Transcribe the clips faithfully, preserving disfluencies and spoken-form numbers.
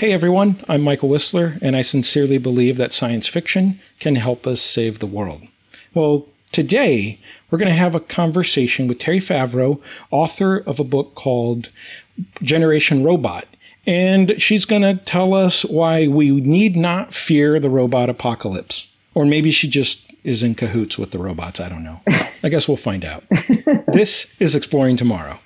Hey everyone, I'm Michael Whistler, and I sincerely believe that science fiction can help us save the world. Well, today we're going to have a conversation with Terri Favro, author of a book called Generation Robot. And she's going to tell us why we need not fear the robot apocalypse. Or maybe she just is in cahoots with the robots, I don't know. I guess we'll find out. This is Exploring Tomorrow.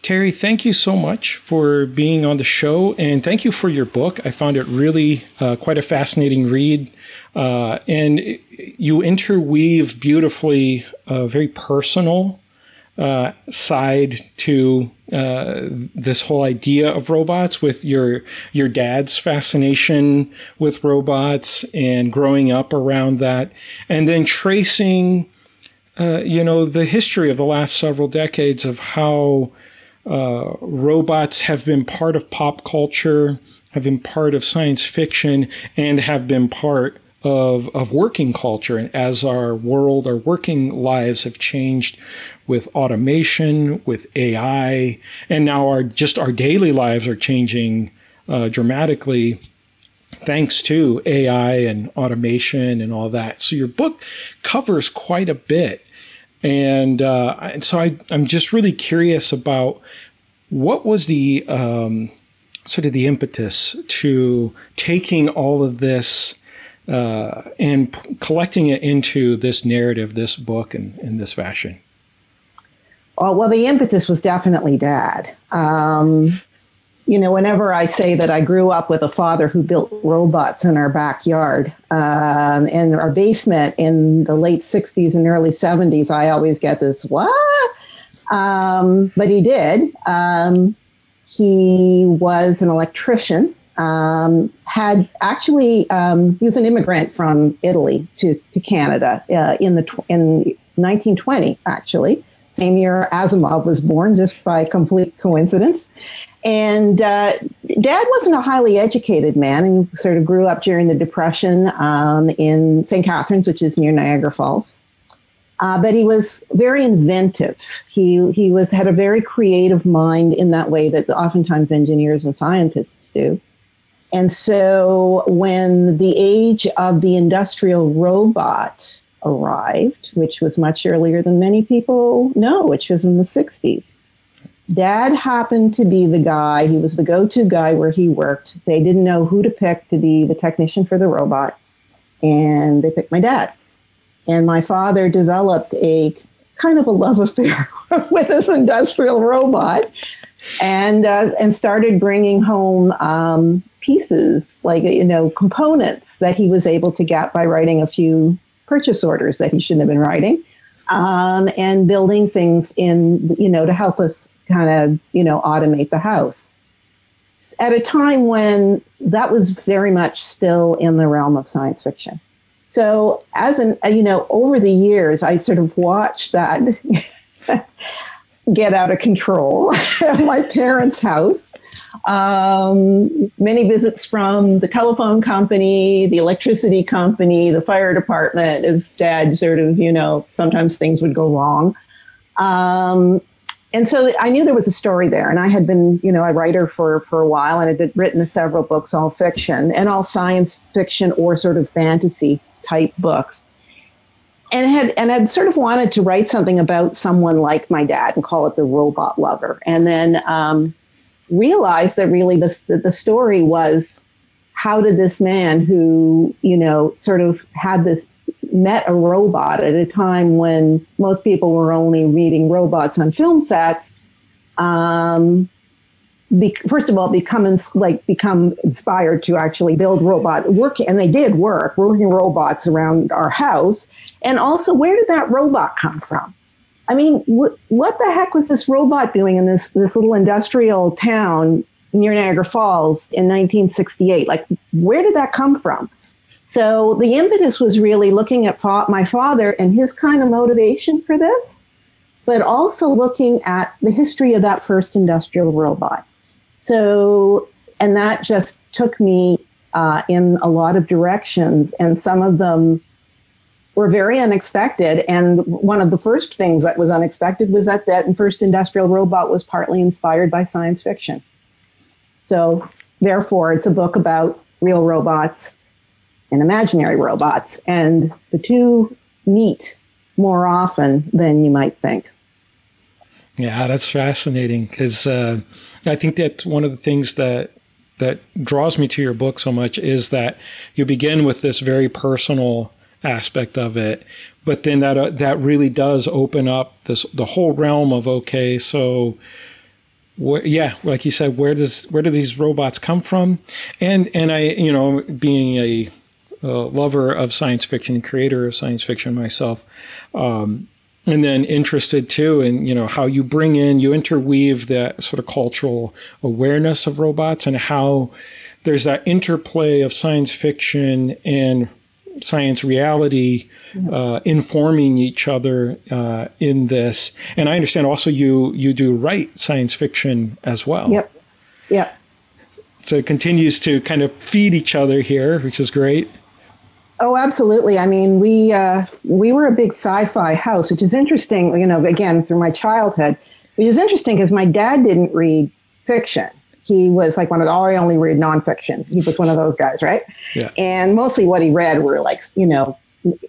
Terri, thank you so much for being on the show, and thank you for your book. I found it really uh, quite a fascinating read, uh, and it, you interweave beautifully a very personal uh, side to uh, this whole idea of robots with your, your dad's fascination with robots and growing up around that, and then tracing, uh, you know, the history of the last several decades of how Uh, robots have been part of pop culture, have been part of science fiction, and have been part of, of working culture. And as our world, our working lives have changed with automation, with A I, and now our just our daily lives are changing uh, dramatically thanks to A I and automation and all that. So your book covers quite a bit. And, uh, and so I, I'm just really curious about what was the um, sort of the impetus to taking all of this uh, and p collecting it into this narrative, this book, and in this fashion? Oh, well, the impetus was definitely Dad. Um, you know, whenever I say that I grew up with a father who built robots in our backyard um, and our basement in the late sixties and early seventies, I always get this, what? Um, but he did. Um, he was an electrician, um, had actually, um, he was an immigrant from Italy to, to Canada uh, in the tw in nineteen twenty, actually. Same year Asimov was born, just by complete coincidence. And uh, Dad wasn't a highly educated man, and sort of grew up during the Depression um, in Saint Catharines, which is near Niagara Falls. Uh, but he was very inventive. He, he was, had a very creative mind in that way that oftentimes engineers and scientists do. And so when the age of the industrial robot arrived, which was much earlier than many people know, which was in the sixties, Dad happened to be the guy. He was the go-to guy where he worked. They didn't know who to pick to be the technician for the robot, and they picked my dad. And my father developed a kind of a love affair with this industrial robot, and uh, and started bringing home um, pieces, like, you know, components that he was able to get by writing a few purchase orders that he shouldn't have been writing, um, and building things in, you know, to help us kind of, you know, automate the house at a time when that was very much still in the realm of science fiction. So as an, you know, over the years, I sort of watched that get out of control at my parents' house. Um, many visits from the telephone company, the electricity company, the fire department, as Dad sort of, you know, sometimes things would go wrong. Um, And so I knew there was a story there, and I had been, you know, a writer for, for a while, and had written several books, all fiction and all science fiction or sort of fantasy type books. And had, and I'd sort of wanted to write something about someone like my dad and call it The Robot Lover. And then um, realized that really this, that the story was, how did this man who, you know, sort of had this, met a robot at a time when most people were only reading robots on film sets, um, be, first of all, become, ins like, become inspired to actually build robot work. And they did work, working robots around our house. And also, where did that robot come from? I mean, wh what the heck was this robot doing in this, this little industrial town near Niagara Falls in nineteen sixty-eight? Like, where did that come from? So the impetus was really looking at fa my father and his kind of motivation for this, but also looking at the history of that first industrial robot. So And that just took me uh, in a lot of directions. And some of them were very unexpected. And one of the first things that was unexpected was that that first industrial robot was partly inspired by science fiction. So therefore, it's a book about real robots and imaginary robots. And the two meet more often than you might think. Yeah, that's fascinating, because uh, I think that one of the things that that draws me to your book so much is that you begin with this very personal aspect of it, but then that uh, that really does open up this the whole realm of, okay, so wh yeah, like you said, where does where do these robots come from? And and I, you know, being a, a lover of science fiction, creator of science fiction myself. Um, And then interested too in, you know, how you bring in, you interweave that sort of cultural awareness of robots and how there's that interplay of science fiction and science reality uh, informing each other uh, in this. And I understand also you you do write science fiction as well. Yep. Yep. So it continues to kind of feed each other here, which is great. Oh, absolutely. I mean, we uh, we were a big sci-fi house, which is interesting, you know, again, through my childhood, which is interesting because my dad didn't read fiction. He was like one of the, oh, I only read nonfiction. He was one of those guys, right? Yeah. And mostly what he read were like, you know,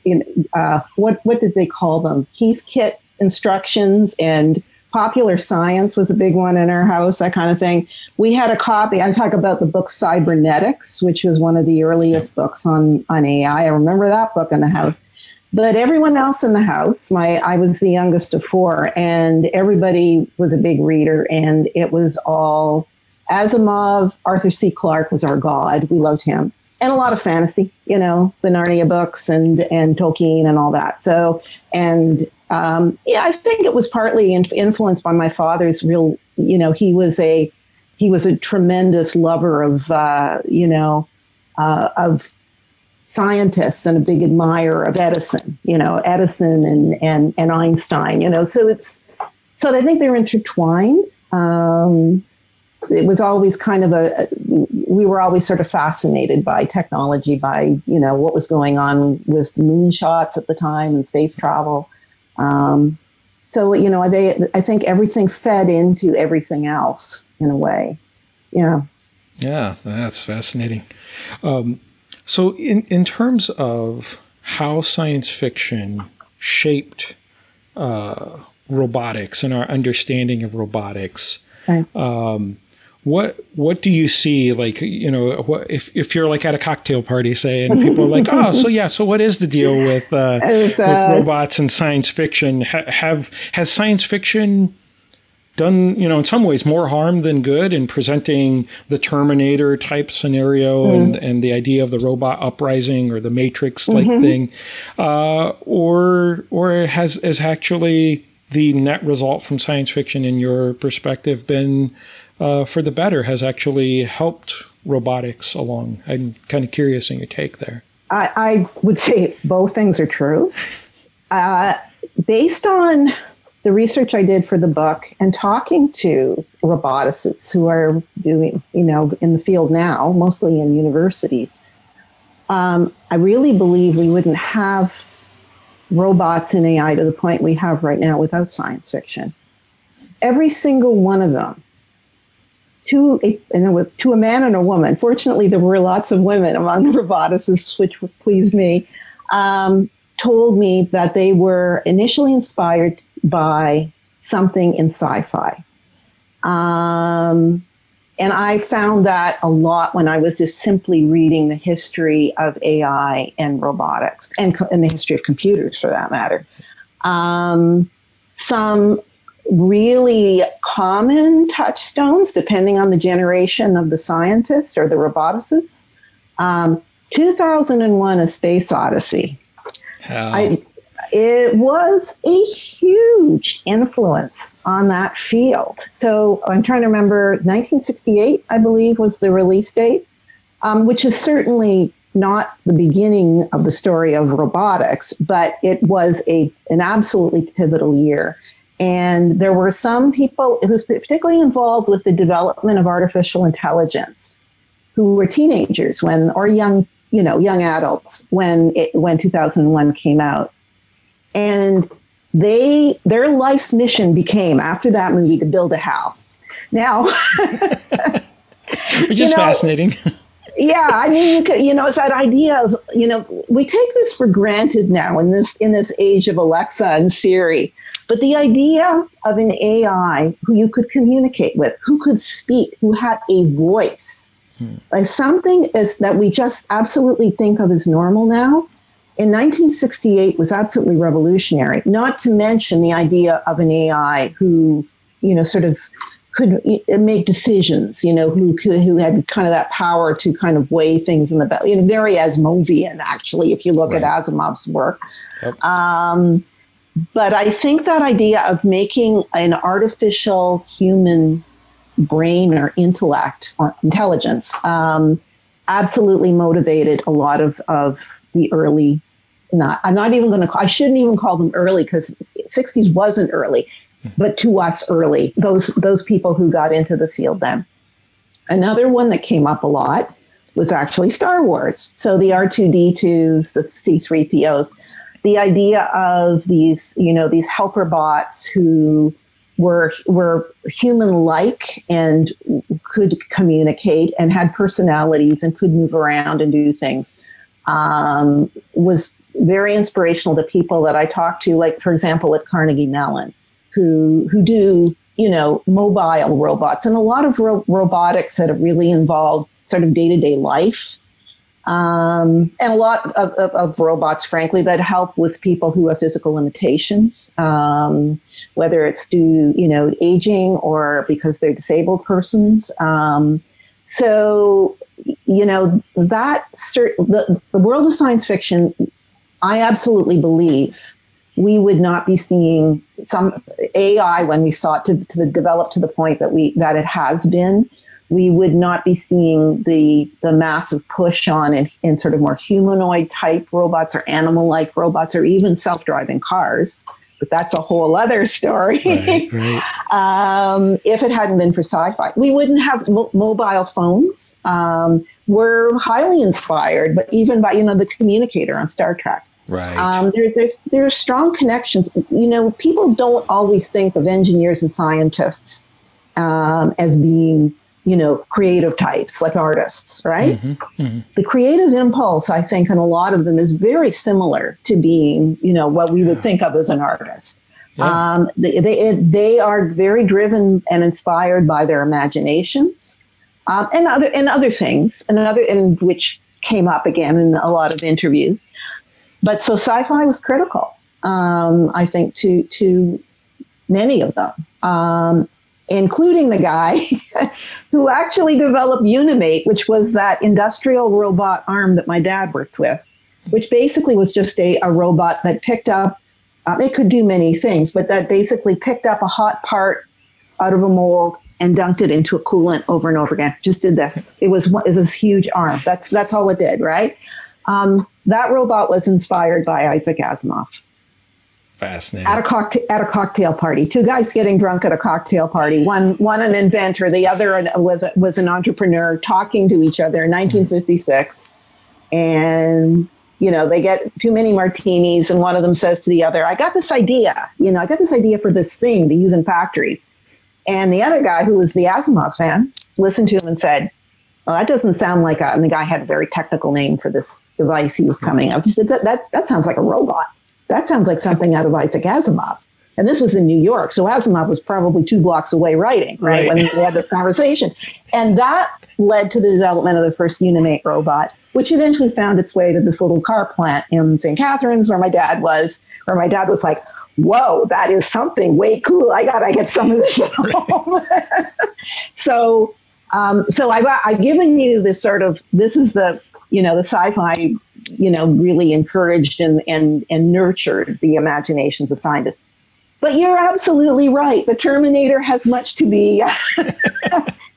in, uh, what, what did they call them? Heath Kit instructions and popular science was a big one in our house, that kind of thing. We had a copy, I talk about the book Cybernetics, which was one of the earliest books on, on A I. I remember that book in the house. But everyone else in the house, my I was the youngest of four, and everybody was a big reader, and it was all Asimov. Arthur C. Clarke was our god. We loved him. And a lot of fantasy, you know, the Narnia books and, and Tolkien and all that. So, and Um, yeah, I think it was partly in, influenced by my father's real, you know, he was a, he was a tremendous lover of, uh, you know, uh, of scientists and a big admirer of Edison, you know, Edison and, and, and Einstein, you know, so it's, so I think they're intertwined. Um, it was always kind of a, we were always sort of fascinated by technology, by, you know, what was going on with moonshots at the time and space travel. Um, so, you know, they, I think everything fed into everything else in a way, you know. Yeah, that's fascinating. Um, so in, in terms of how science fiction shaped uh, robotics and our understanding of robotics, okay. um, what, what do you see, like, you know, what, if, if you're like at a cocktail party, say, and people are like, oh, so yeah, so what is the deal with, uh, with robots and science fiction? Ha have, has science fiction done, you know, in some ways more harm than good in presenting the Terminator type scenario mm-hmm. and, and the idea of the robot uprising or the Matrix like mm-hmm. thing, uh, or, or has, is actually the net result from science fiction in your perspective been, Uh, for the better, has actually helped robotics along? I'm kind of curious in your take there. I, I would say both things are true. Uh, based on the research I did for the book and talking to roboticists who are doing, you know, in the field now, mostly in universities, um, I really believe we wouldn't have robots and A I to the point we have right now without science fiction. Every single one of them. To a, and it was to a man and a woman. Fortunately, there were lots of women among the roboticists, which pleased me, um, told me that they were initially inspired by something in sci-fi. Um, and I found that a lot when I was just simply reading the history of A I and robotics, and, and the history of computers, for that matter. Um, some... really common touchstones, depending on the generation of the scientists or the roboticists. Um, two thousand one, A Space Odyssey. How? I, it was a huge influence on that field. So I'm trying to remember, nineteen sixty-eight, I believe, was the release date, um, which is certainly not the beginning of the story of robotics, but it was a, an absolutely pivotal year. And there were some people who was particularly involved with the development of artificial intelligence who were teenagers when, or young, you know, young adults when it, when two thousand one came out. And they, their life's mission became, after that movie, to build a HAL. Now, which is know, fascinating. Yeah, I mean, you, could, you know, it's that idea of, you know, we take this for granted now in this in this age of Alexa and Siri, but the idea of an A I who you could communicate with, who could speak, who had a voice, hmm. like something as that we just absolutely think of as normal now, in nineteen sixty-eight was absolutely revolutionary. Not to mention the idea of an A I who, you know, sort of could make decisions, you know, who who had kind of that power to kind of weigh things in the balance, you know, very Asimovian, actually, if you look right. at Asimov's work. Yep. Um, but I think that idea of making an artificial human brain or intellect or intelligence um, absolutely motivated a lot of, of the early, not, I'm not even going to, I shouldn't even call them early, because sixties wasn't early. But to us early, those those people who got into the field then. Another one that came up a lot was actually Star Wars. So the R two D twos, the C three P Os, the idea of these, you know, these helper bots who were were human-like and could communicate and had personalities and could move around and do things um, was very inspirational to people that I talked to, like, for example, at Carnegie Mellon. Who, who do, you know, mobile robots and a lot of ro robotics that really involve sort of day-to-day life. Um, and a lot of, of, of robots, frankly, that help with people who have physical limitations, um, whether it's due, you know, aging or because they're disabled persons. Um, so, you know, that the, the world of science fiction, I absolutely believe we would not be seeing some A I when we saw it to, to the develop to the point that we that it has been. We would not be seeing the the massive push on in, in sort of more humanoid type robots or animal-like robots or even self-driving cars. But that's a whole other story. Right, right. um, if it hadn't been for sci-fi, we wouldn't have mo mobile phones. Um, we're highly inspired, but even by you know the communicator on Star Trek. Right. Um, there, there's, there are strong connections. You know, people don't always think of engineers and scientists um, as being, you know, creative types, like artists, right? Mm-hmm, mm-hmm. The creative impulse, I think, in a lot of them is very similar to being, you know, what we would yeah. think of as an artist. Yeah. Um, they, they, they are very driven and inspired by their imaginations um, and, other, and other things, and other, and which came up again in a lot of interviews. But so sci-fi was critical, um, I think, to to many of them, um, including the guy who actually developed Unimate, which was that industrial robot arm that my dad worked with, which basically was just a, a robot that picked up, um, it could do many things, but that basically picked up a hot part out of a mold and dunked it into a coolant over and over again. Just did this. It was, it was this huge arm. That's, that's all it did, right? Um, that robot was inspired by Isaac Asimov. Fascinating. At a cocktail at a cocktail party, two guys getting drunk at a cocktail party. One one an inventor, the other an, was was an entrepreneur talking to each other in nineteen fifty-six, and you know they get too many martinis, and one of them says to the other, "I got this idea. You know, I got this idea for this thing to use in factories." And the other guy, who was the Asimov fan, listened to him and said, "Well, that doesn't sound like a." And the guy had a very technical name for this device he was coming up. He said, that, that, that sounds like a robot. That sounds like something out of Isaac Asimov. And this was in New York. So Asimov was probably two blocks away writing, right? right. When they had this conversation. And that led to the development of the first Unimate robot, which eventually found its way to this little car plant in Saint Catharines where my dad was, where my dad was like, whoa, that is something way cool. I got to get some of this at home. So, um, so I've, I've given you this sort of, this is the, you know, the sci-fi, you know, really encouraged and, and, and nurtured the imaginations of scientists. But you're absolutely right. The Terminator has much to be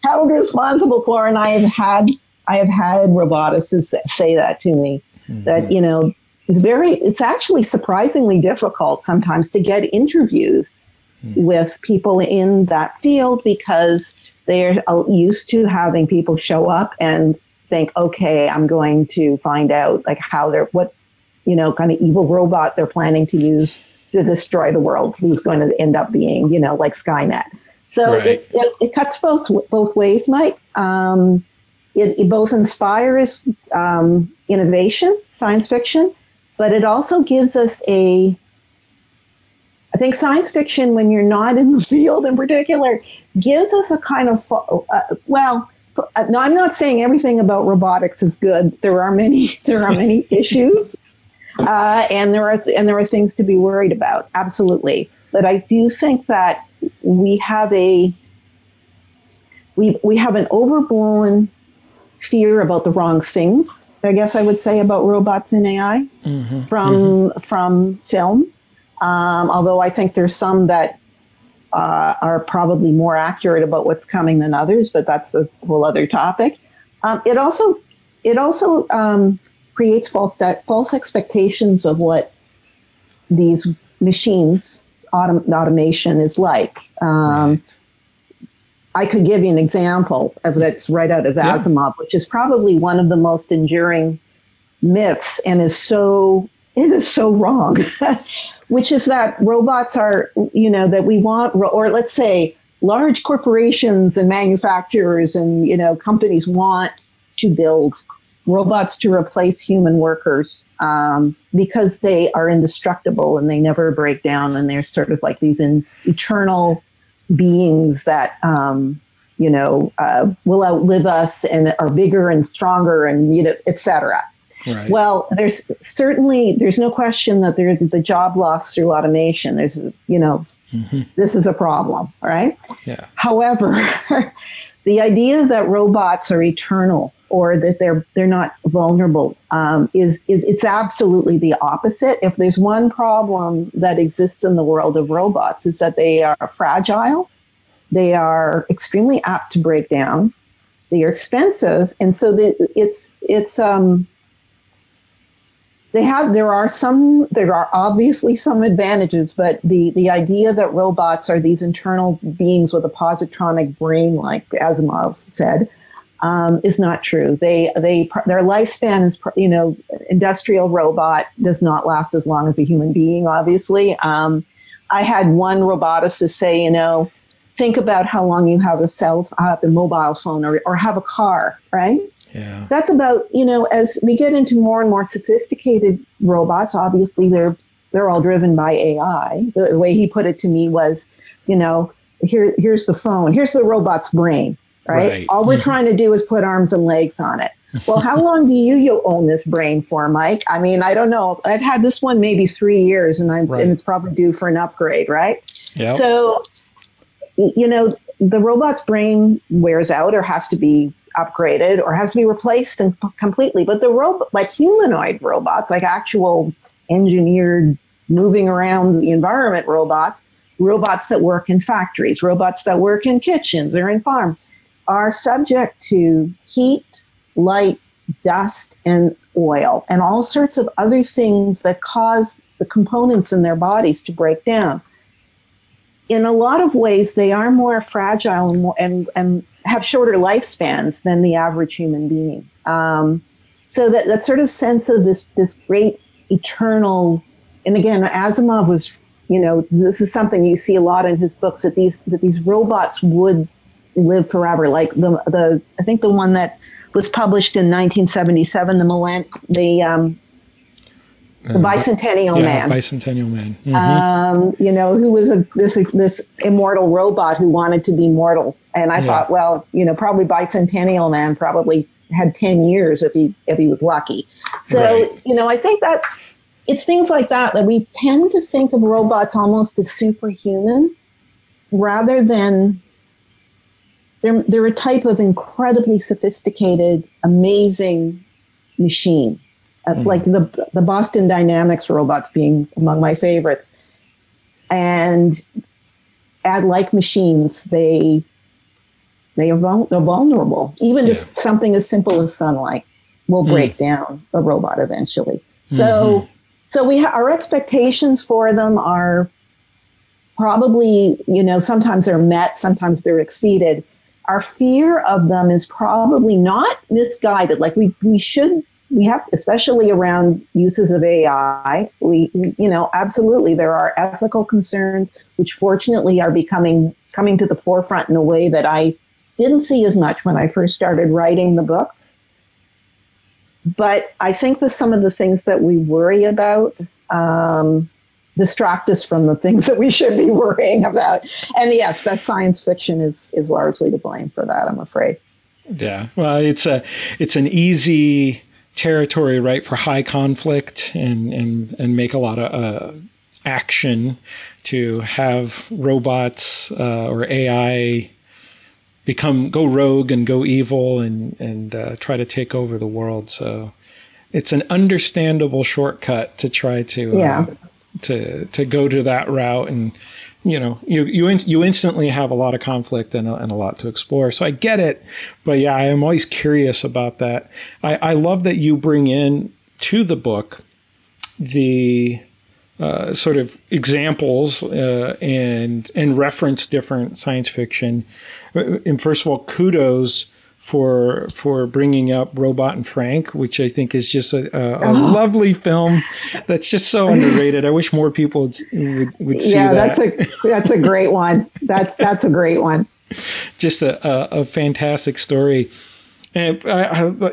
held responsible for. And I have had, I have had roboticists say that to me, mm-hmm. that, you know, it's very, it's actually surprisingly difficult sometimes to get interviews mm-hmm. with people in that field because they're used to having people show up and think, okay, I'm going to find out like how they're, what, you know, kind of evil robot they're planning to use to destroy the world, who's going to end up being, you know, like Skynet. So right. it, it, it cuts both both ways, Mike. Um, it, it both inspires um, innovation, science fiction, but it also gives us a, I think science fiction, when you're not in the field in particular, gives us a kind of, uh, well, no, I'm not saying everything about robotics is good. There are many, there are many issues, uh, and there are and there are things to be worried about. Absolutely, but I do think that we have a we we have an overblown fear about the wrong things, I guess I would say, about robots and A I mm-hmm. from mm-hmm. from film. Um, although I think there's some that uh, are probably more accurate about what's coming than others, but that's a whole other topic. Um, it also it also um, creates false false expectations of what these machines autom automation is like. Um, right. I could give you an example of that's right out of Asimov, yeah. which is probably one of the most enduring myths, and is so it is so wrong. Which is that robots are, you know, that we want, or let's say large corporations and manufacturers and, you know, companies want to build robots to replace human workers um, because they are indestructible and they never break down, and they're sort of like these in, eternal beings that, um, you know, uh, will outlive us and are bigger and stronger and, you know, et cetera. Right. Well, there's certainly, there's no question that there's the job loss through automation. There's, you know, mm-hmm. this is a problem, right? Yeah. However, the idea that robots are eternal or that they're they're not vulnerable um, is, is it's absolutely the opposite. If there's one problem that exists in the world of robots, is that they are fragile, they are extremely apt to break down, they are expensive, and so the, it's it's um. They have, there are some, there are obviously some advantages, but the, the idea that robots are these internal beings with a positronic brain, like Asimov said, um, is not true. They, they, their lifespan is, you know, industrial robot does not last as long as a human being, obviously. Um, I had one roboticist say, you know, think about how long you have a cell, have a mobile phone or, or have a car, right? Yeah. That's about, you know, as we get into more and more sophisticated robots, obviously they're they're all driven by A I. The, the way he put it to me was, you know, here here's the phone, here's the robot's brain, right? right. All we're mm-hmm. trying to do is put arms and legs on it. Well, how long do you, you own this brain for, Mike? I mean, I don't know. I've had this one maybe three years, and I'm right. and it's probably due for an upgrade, right? Yep. So, you know, the robot's brain wears out or has to be upgraded or has to be replaced and completely. But the robot, like humanoid robots, like actual engineered moving around the environment robots, robots that work in factories, robots that work in kitchens or in farms, are subject to heat, light, dust, and oil, and all sorts of other things that cause the components in their bodies to break down. In a lot of ways, they are more fragile and more, and, and have shorter lifespans than the average human being. Um, so that, that sort of sense of this, this great eternal, and again, Asimov was, you know, this is something you see a lot in his books, that these, that these robots would live forever. Like the, the, I think the one that was published in nineteen seventy-seven, the Milan, the, um, The Bicentennial yeah, Man, Bicentennial Man, mm-hmm. um, you know, who was a, this this immortal robot who wanted to be mortal, and I yeah. thought, well, you know, probably Bicentennial Man probably had ten years if he if he was lucky. So right. you know, I think that's it's things like that that we tend to think of robots almost as superhuman, rather than they're they're a type of incredibly sophisticated, amazing machine. Uh, mm. Like the the Boston Dynamics robots being among my favorites, and add like machines, they they are vul they're vulnerable. Even yeah. just something as simple as sunlight will break mm. down a robot eventually. So mm-hmm. so we ha our expectations for them are probably, you know, sometimes they're met, sometimes they're exceeded, our fear of them is probably not misguided. Like we, we should, we have, especially around uses of A I, we, you know, absolutely there are ethical concerns, which fortunately are becoming, coming to the forefront in a way that I didn't see as much when I first started writing the book. But I think that some of the things that we worry about um, distract us from the things that we should be worrying about. And yes, that science fiction is is largely to blame for that, I'm afraid. Yeah, well, it's a it's an easy territory, right, for high conflict and and and make a lot of uh, action to have robots uh, or A I become go rogue and go evil and and uh, try to take over the world. So it's an understandable shortcut to try to yeah. uh, to to go to that route, and you know you you in, you instantly have a lot of conflict and a, and a lot to explore. So I get it, but yeah, I am always curious about that. I, I love that you bring in to the book the uh, sort of examples uh, and and reference different science fiction. And first of all, kudos for for bringing up Robot and Frank, which I think is just a, a, a oh. lovely film that's just so underrated. I wish more people would, would, would see yeah, that. Yeah, that's a that's a great one. That's that's a great one. Just a, a, a fantastic story, and I, I,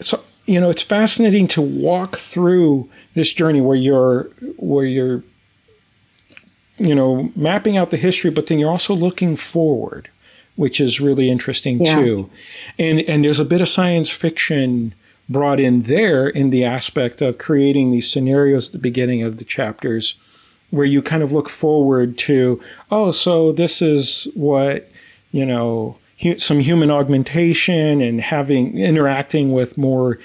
so you know it's fascinating to walk through this journey where you're where you're you know mapping out the history, but then you're also looking forward, which is really interesting yeah. too. And and there's a bit of science fiction brought in there in the aspect of creating these scenarios at the beginning of the chapters where you kind of look forward to, oh, so this is what, you know, hu- some human augmentation and having interacting with more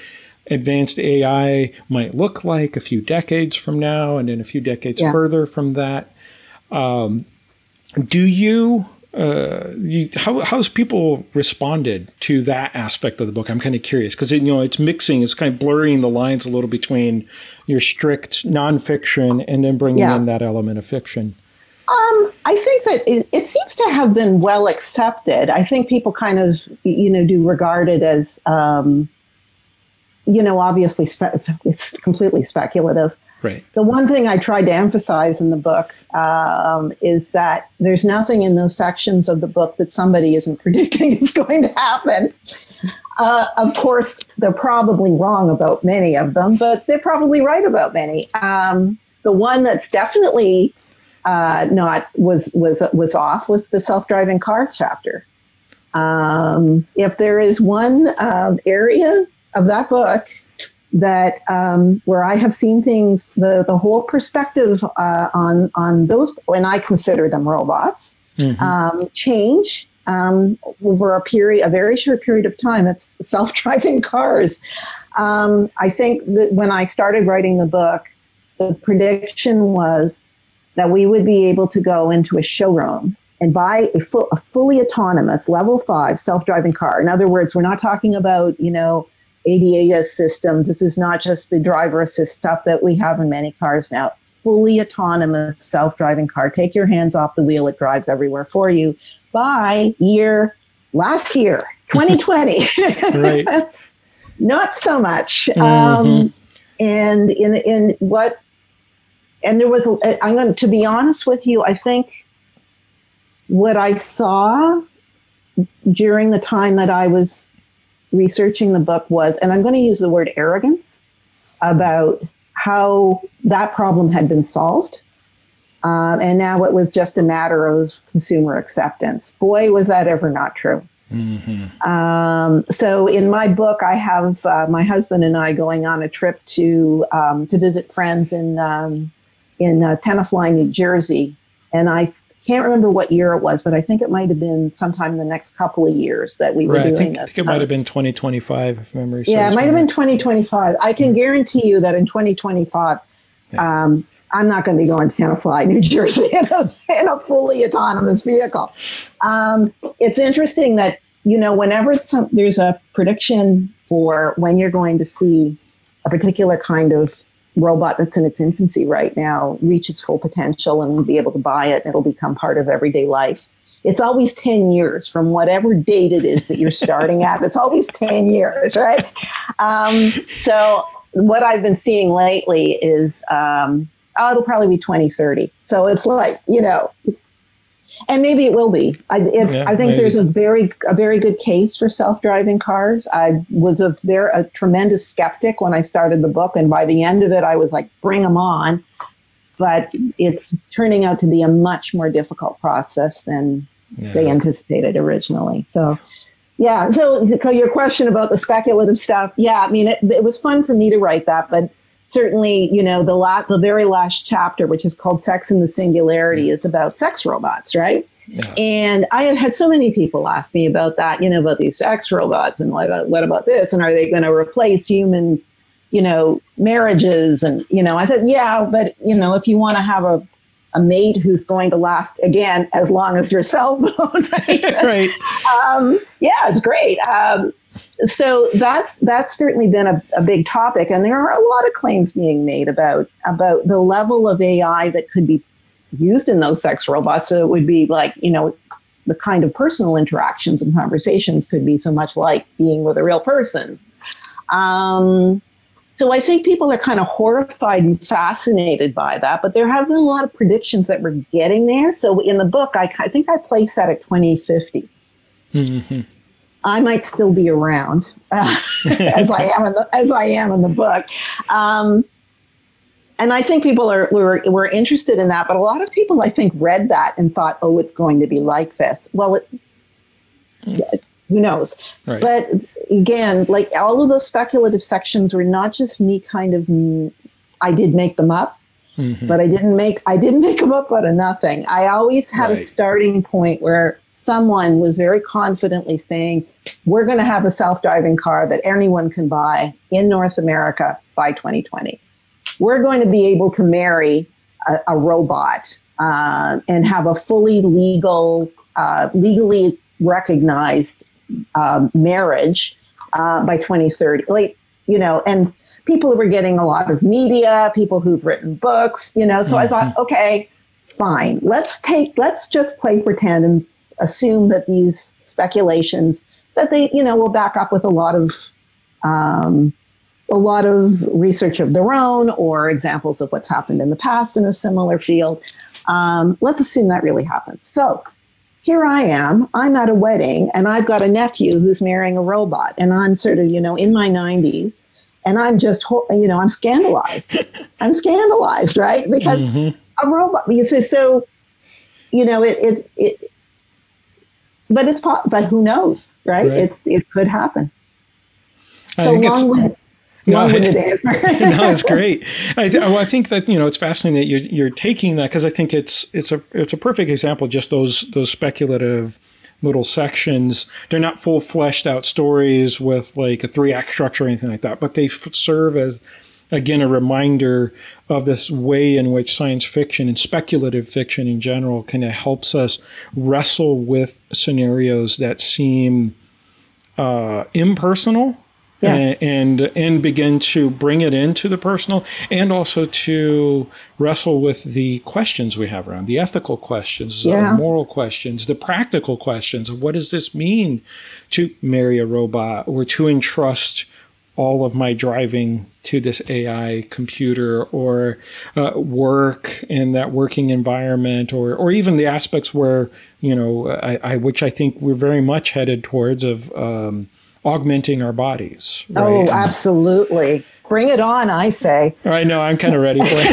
advanced A I might look like a few decades from now and then a few decades yeah. further from that. Um, do you... Uh, you, how how's people responded to that aspect of the book? I'm kind of curious because you know it's mixing, it's kind of blurring the lines a little between your strict nonfiction and then bringing yeah. in that element of fiction. Um, I think that it, it seems to have been well accepted. I think people kind of you know do regard it as um, you know obviously spe- it's completely speculative. Right. The one thing I tried to emphasize in the book um, is that there's nothing in those sections of the book that somebody isn't predicting is going to happen. Uh, of course, they're probably wrong about many of them, but they're probably right about many. Um, the one that's definitely uh, not was was was off was the self-driving car chapter. Um, if there is one uh, area of that book that um, where I have seen things, the, the whole perspective uh, on on those, and I consider them robots, mm-hmm. um, change um, over a period, a very short period of time. It's self-driving cars. Um, I think that when I started writing the book, the prediction was that we would be able to go into a showroom and buy a, full, a fully autonomous level five self-driving car. In other words, we're not talking about, you know, A D A S systems. This is not just the driver assist stuff that we have in many cars now. Fully autonomous self-driving car. Take your hands off the wheel. It drives everywhere for you. By year, last year, twenty twenty. Right. Not so much. Mm-hmm. Um, and in in what, and there was, I'm going to, to be honest with you, I think what I saw during the time that I was researching the book was, and I'm going to use the word arrogance, about how that problem had been solved. Um, and now it was just a matter of consumer acceptance. Boy, was that ever not true. Mm-hmm. Um, so in my book, I have uh, my husband and I going on a trip to um, to visit friends in, um, in uh, Tenafly, New Jersey. And I can't remember what year it was, but I think it might have been sometime in the next couple of years that we were right, doing I think, this. I think it might have been twenty twenty-five, if memory serves. Yeah, it might have been twenty twenty-five. I can guarantee you that in twenty twenty-five, yeah. um, I'm not going to be going to Tenafly, New Jersey in a, in a fully autonomous vehicle. Um, it's interesting that, you know, whenever some, there's a prediction for when you're going to see a particular kind of robot that's in its infancy right now reach its full potential and be able to buy it, and it'll become part of everyday life. it's always ten years from whatever date it is that you're starting at. It's always ten years, right? Um, so what I've been seeing lately is, um, oh, it'll probably be twenty thirty. So it's like, you know, and maybe it will be. I, it's, yeah, I think maybe. There's a very, a very good case for self-driving cars. I was a, there a tremendous skeptic when I started the book, and by the end of it, I was like, bring them on. But it's turning out to be a much more difficult process than yeah. they anticipated originally. So, yeah. So, so your question about the speculative stuff, yeah. I mean, it, it was fun for me to write that, but certainly, you know, the la- the very last chapter, which is called "Sex and the Singularity," is about sex robots, right? Yeah. And I have had so many people ask me about that, you know, about these sex robots, and what about, what about this, and are they going to replace human? You know, marriages, and, you know, I thought, yeah, but, you know, if you want to have a, a mate who's going to last, again, as long as your cell phone, right? right. Um, yeah, it's great. Um, so that's that's certainly been a, a big topic. And there are a lot of claims being made about about the level of A I that could be used in those sex robots. So it would be like, you know, the kind of personal interactions and conversations could be so much like being with a real person. Um So I think people are kind of horrified and fascinated by that, but there have been a lot of predictions that we're getting there. So in the book, I, I think I placed that at twenty fifty. Mm-hmm. I might still be around uh, as I am in the, as I am in the book. Um, and I think people are were, were interested in that, but a lot of people, I think, read that and thought, oh, it's going to be like this. Well, it, yes. Who knows? Right. But again, like all of those speculative sections were not just me kind of, I did make them up, mm-hmm. but I didn't make, I didn't make them up out of nothing. I always had right. a starting point where someone was very confidently saying, we're going to have a self-driving car that anyone can buy in North America by twenty twenty. We're going to be able to marry a, a robot uh, and have a fully legal, uh, legally recognized Uh, marriage uh, by twenty thirty, like, you know, and people were getting a lot of media, people who've written books, you know, so mm-hmm. I thought, okay, fine, let's take, let's just play pretend and assume that these speculations, that they, you know, will back up with a lot of, um, a lot of research of their own or examples of what's happened in the past in a similar field. Um, let's assume that really happens. So here I am, I'm at a wedding, and I've got a nephew who's marrying a robot, and I'm sort of, you know, in my nineties, and I'm just, you know, I'm scandalized. I'm scandalized, right? Because mm-hmm. a robot, you say, so, you know, it, it, it but it's, but who knows, right? right. It it could happen. I so long-winded no, long-winded answer. No, it's great. I, th- well, I think that, you know, it's fascinating that you're, you're taking that, because I think it's it's a it's a perfect example. Just those those speculative little sections. They're not full fleshed out stories with like a three act structure or anything like that, but they f- serve as, again, a reminder of this way in which science fiction and speculative fiction in general kind of helps us wrestle with scenarios that seem uh, impersonal. Yeah. And, and and begin to bring it into the personal, and also to wrestle with the questions we have around, the ethical questions, yeah. the moral questions, the practical questions of what does this mean to marry a robot, or to entrust all of my driving to this A I computer, or uh, work in that working environment, or or even the aspects where, you know, I, I which I think we're very much headed towards of um, augmenting our bodies. Right? Oh, absolutely. Bring it on, I say. I know, I'm kind of ready for it.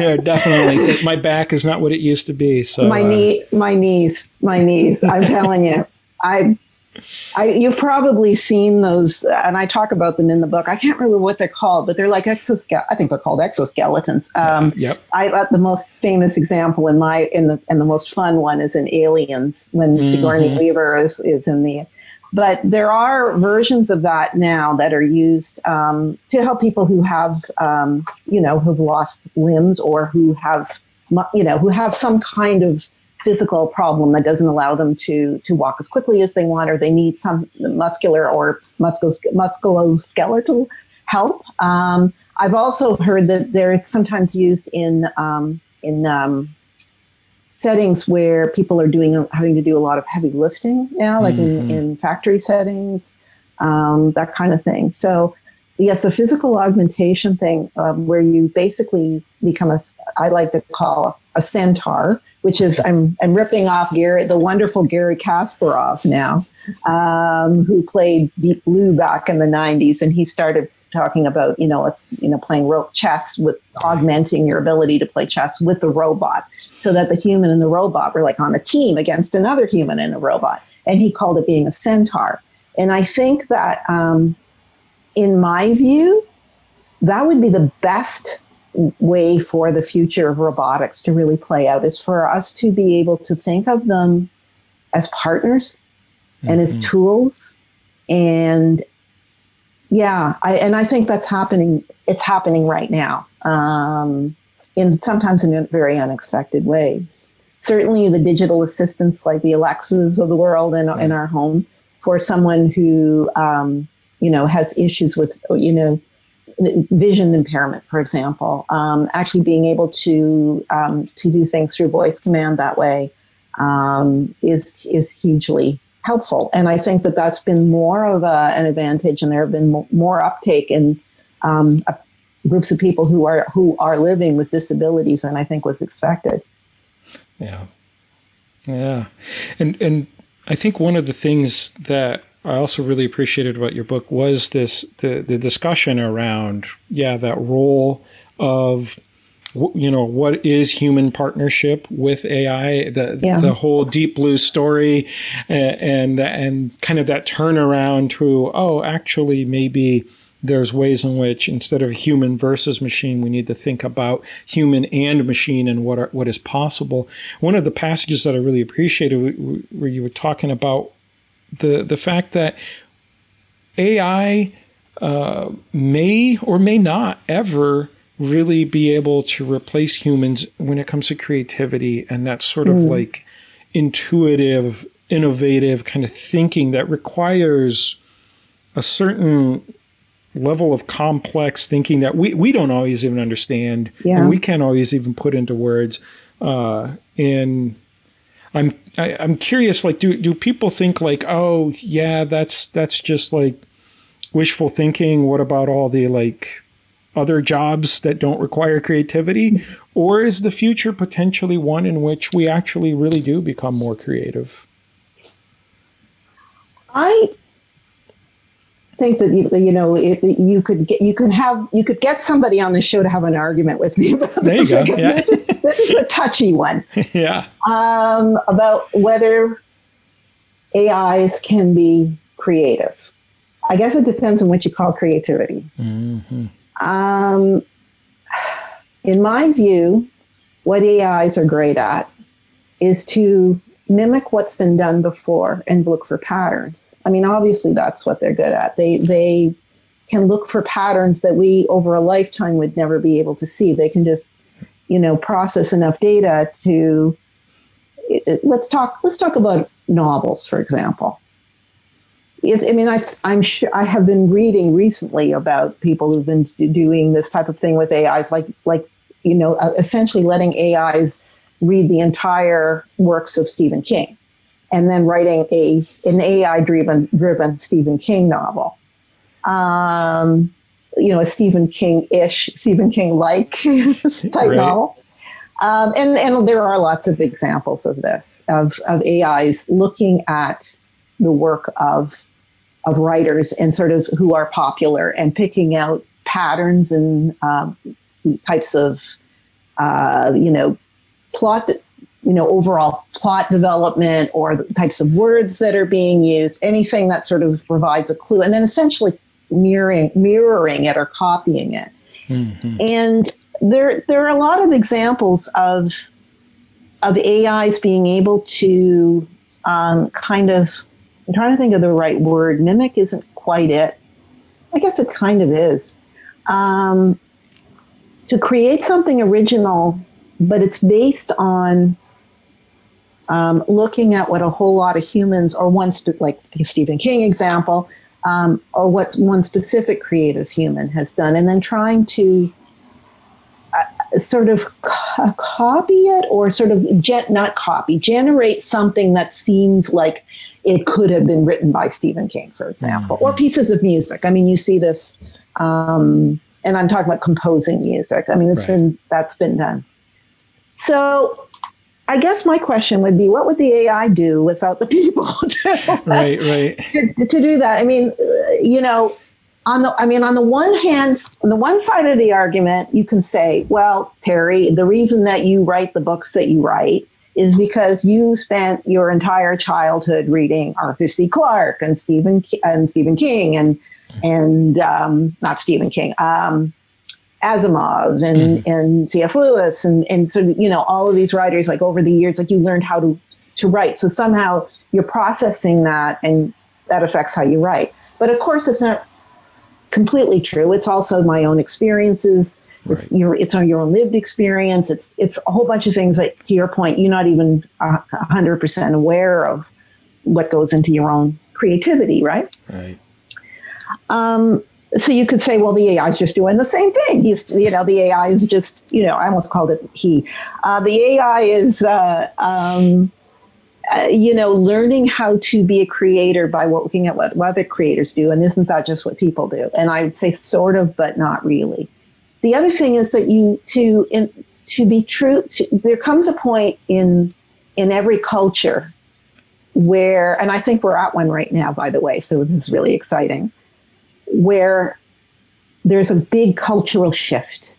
Yeah, definitely. My back is not what it used to be. So my knee, uh, my knees, my knees. I'm telling you, I, I, you've probably seen those, and I talk about them in the book. I can't remember what they're called, but they're like exoskeleton. I think they're called exoskeletons. Um, yep. I uh, the most famous example in my in the and the most fun one is in Aliens, when mm-hmm. Sigourney Weaver is is in the. But there are versions of that now that are used um, to help people who have um, you know who've lost limbs, or who have you know who have some kind of physical problem that doesn't allow them to to walk as quickly as they want, or they need some muscular or musculo musculoskeletal help. Um, I've also heard that they're sometimes used in um, in um, settings where people are doing having to do a lot of heavy lifting now, like mm-hmm. in, in factory settings, um, that kind of thing. So yes, the physical augmentation thing, um, where you basically become a, I like to call a centaur, which is, I'm, I'm ripping off Gary, the wonderful Gary Kasparov now, um, who played Deep Blue back in the nineties. And he started talking about, you know, it's, you know, playing rope chess with augmenting your ability to play chess with the robot, so that the human and the robot were like on a team against another human and a robot. And he called it being a centaur. And I think that, um, in my view, that would be the best way for the future of robotics to really play out, is for us to be able to think of them as partners mm-hmm. and as tools. And yeah, I, and I think that's happening. It's happening right now, um, in sometimes in very unexpected ways. Certainly the digital assistants like the Alexas of the world in, mm-hmm. in our home, for someone who, um, you know, has issues with, you know, vision impairment, for example, um, actually being able to um, to do things through voice command that way um, is is hugely helpful. And I think that that's been more of a, an advantage, and there have been more uptake in um, uh, groups of people who are who are living with disabilities than I think was expected. Yeah, yeah, and and I think one of the things that I also really appreciated about your book was this the, the discussion around, yeah, that role of, you know, what is human partnership with A I, the yeah. the whole Deep Blue story, and, and and kind of that turnaround to, oh, actually, maybe there's ways in which instead of human versus machine, we need to think about human and machine and what are, what is possible. One of the passages that I really appreciated where you were talking about The, the fact that A I uh, may or may not ever really be able to replace humans when it comes to creativity and that sort of mm. like intuitive, innovative kind of thinking that requires a certain level of complex thinking that we, we don't always even understand yeah. and we can't always even put into words. Uh, and I'm I, I'm curious, like, do do people think like, oh yeah, that's that's just like wishful thinking? What about all the like other jobs that don't require creativity? Or is the future potentially one in which we actually really do become more creative? I think that you, you know it, you could get you could have you could get somebody on the show to have an argument with me about there this. You go. Yeah. This, is, this is a touchy one. Yeah. Um, about whether A Is can be creative. I guess it depends on what you call creativity. Mm-hmm. Um, in my view, what A Is are great at is to mimic what's been done before and look for patterns. I mean, obviously that's what they're good at. They they can look for patterns that we over a lifetime would never be able to see. They can just, you know, process enough data to it, it, let's talk let's talk about novels, for example. If, I mean, I I'm sure I have been reading recently about people who've been doing this type of thing with A Is, like like you know, essentially letting A Is read the entire works of Stephen King, and then writing a an A I-driven driven Stephen King novel, um, you know, a Stephen King-ish, Stephen King-like type right. novel. Um, and and there are lots of examples of this, of of A Is looking at the work of of writers and sort of who are popular and picking out patterns and um, types of uh, you know. plot, you know, overall plot development, or the types of words that are being used, anything that sort of provides a clue, and then essentially mirroring, mirroring it or copying it. Mm-hmm. And there, there are a lot of examples of, of A Is being able to um, kind of, I'm trying to think of the right word. Mimic isn't quite it. I guess it kind of is. Um, to create something original, but it's based on um, looking at what a whole lot of humans, or one, spe- like the Stephen King example, um, or what one specific creative human has done, and then trying to uh, sort of co- copy it or sort of, gen- not copy, generate something that seems like it could have been written by Stephen King, for example, mm-hmm. or pieces of music. I mean, you see this, um, and I'm talking about composing music. I mean, it's right. been, that's been done. So I guess my question would be, what would the A I do without the people to, right, right. to, to do that? I mean, you know, on the, I mean, on the one hand, on the one side of the argument, you can say, well, Terri, the reason that you write the books that you write is because you spent your entire childhood reading Arthur C. Clarke and Stephen and Stephen King and and um, not Stephen King, um, Asimov and mm. and C F Lewis and and so you know all of these writers, like over the years, like you learned how to to write. So somehow you're processing that, and that affects how you write. But of course, it's not completely true. It's also my own experiences. Right. It's your, it's on your own lived experience. It's it's a whole bunch of things that, to your point, you're not even a hundred percent aware of what goes into your own creativity, right? Right. Um, so you could say, well, the A I is just doing the same thing. He's, you know, the A I is just, you know, I almost called it he. Uh, the A I is, uh, um, uh, you know, learning how to be a creator by looking at what, what other creators do, and isn't that just what people do? And I would say sort of, but not really. The other thing is that you to in, to be true. To, there comes a point in in every culture where, and I think we're at one right now, by the way. So this is really exciting, where there's a big cultural shift,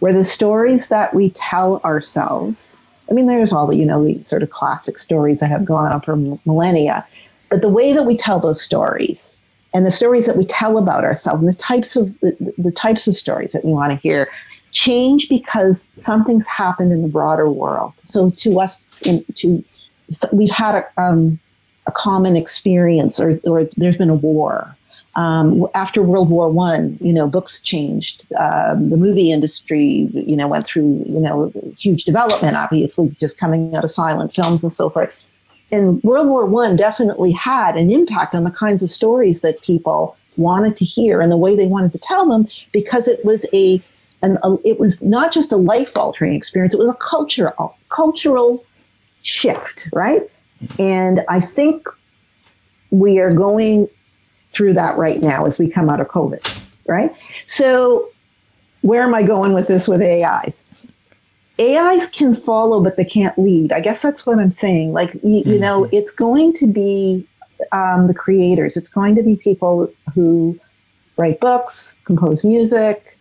where the stories that we tell ourselves. I mean, there's all the you know the sort of classic stories that have gone on for millennia, but the way that we tell those stories. And the stories that we tell about ourselves and the types of the, the types of stories that we want to hear change because something's happened in the broader world. So to us, in, to so we've had a, um, a common experience, or, or there's been a war. Um, after World War One, you know, books changed. Um, the movie industry, you know, went through you know huge development. Obviously, just coming out of silent films and so forth. And World War One definitely had an impact on the kinds of stories that people wanted to hear and the way they wanted to tell them, because it was a, an, a it was not just a life-altering experience; it was a cultural cultural shift, right? And I think we are going through that right now as we come out of COVID, right? So, where am I going with this with A Is? A Is can follow, but they can't lead. I guess that's what I'm saying. Like, you, you know, it's going to be um, the creators. It's going to be people who write books, compose music,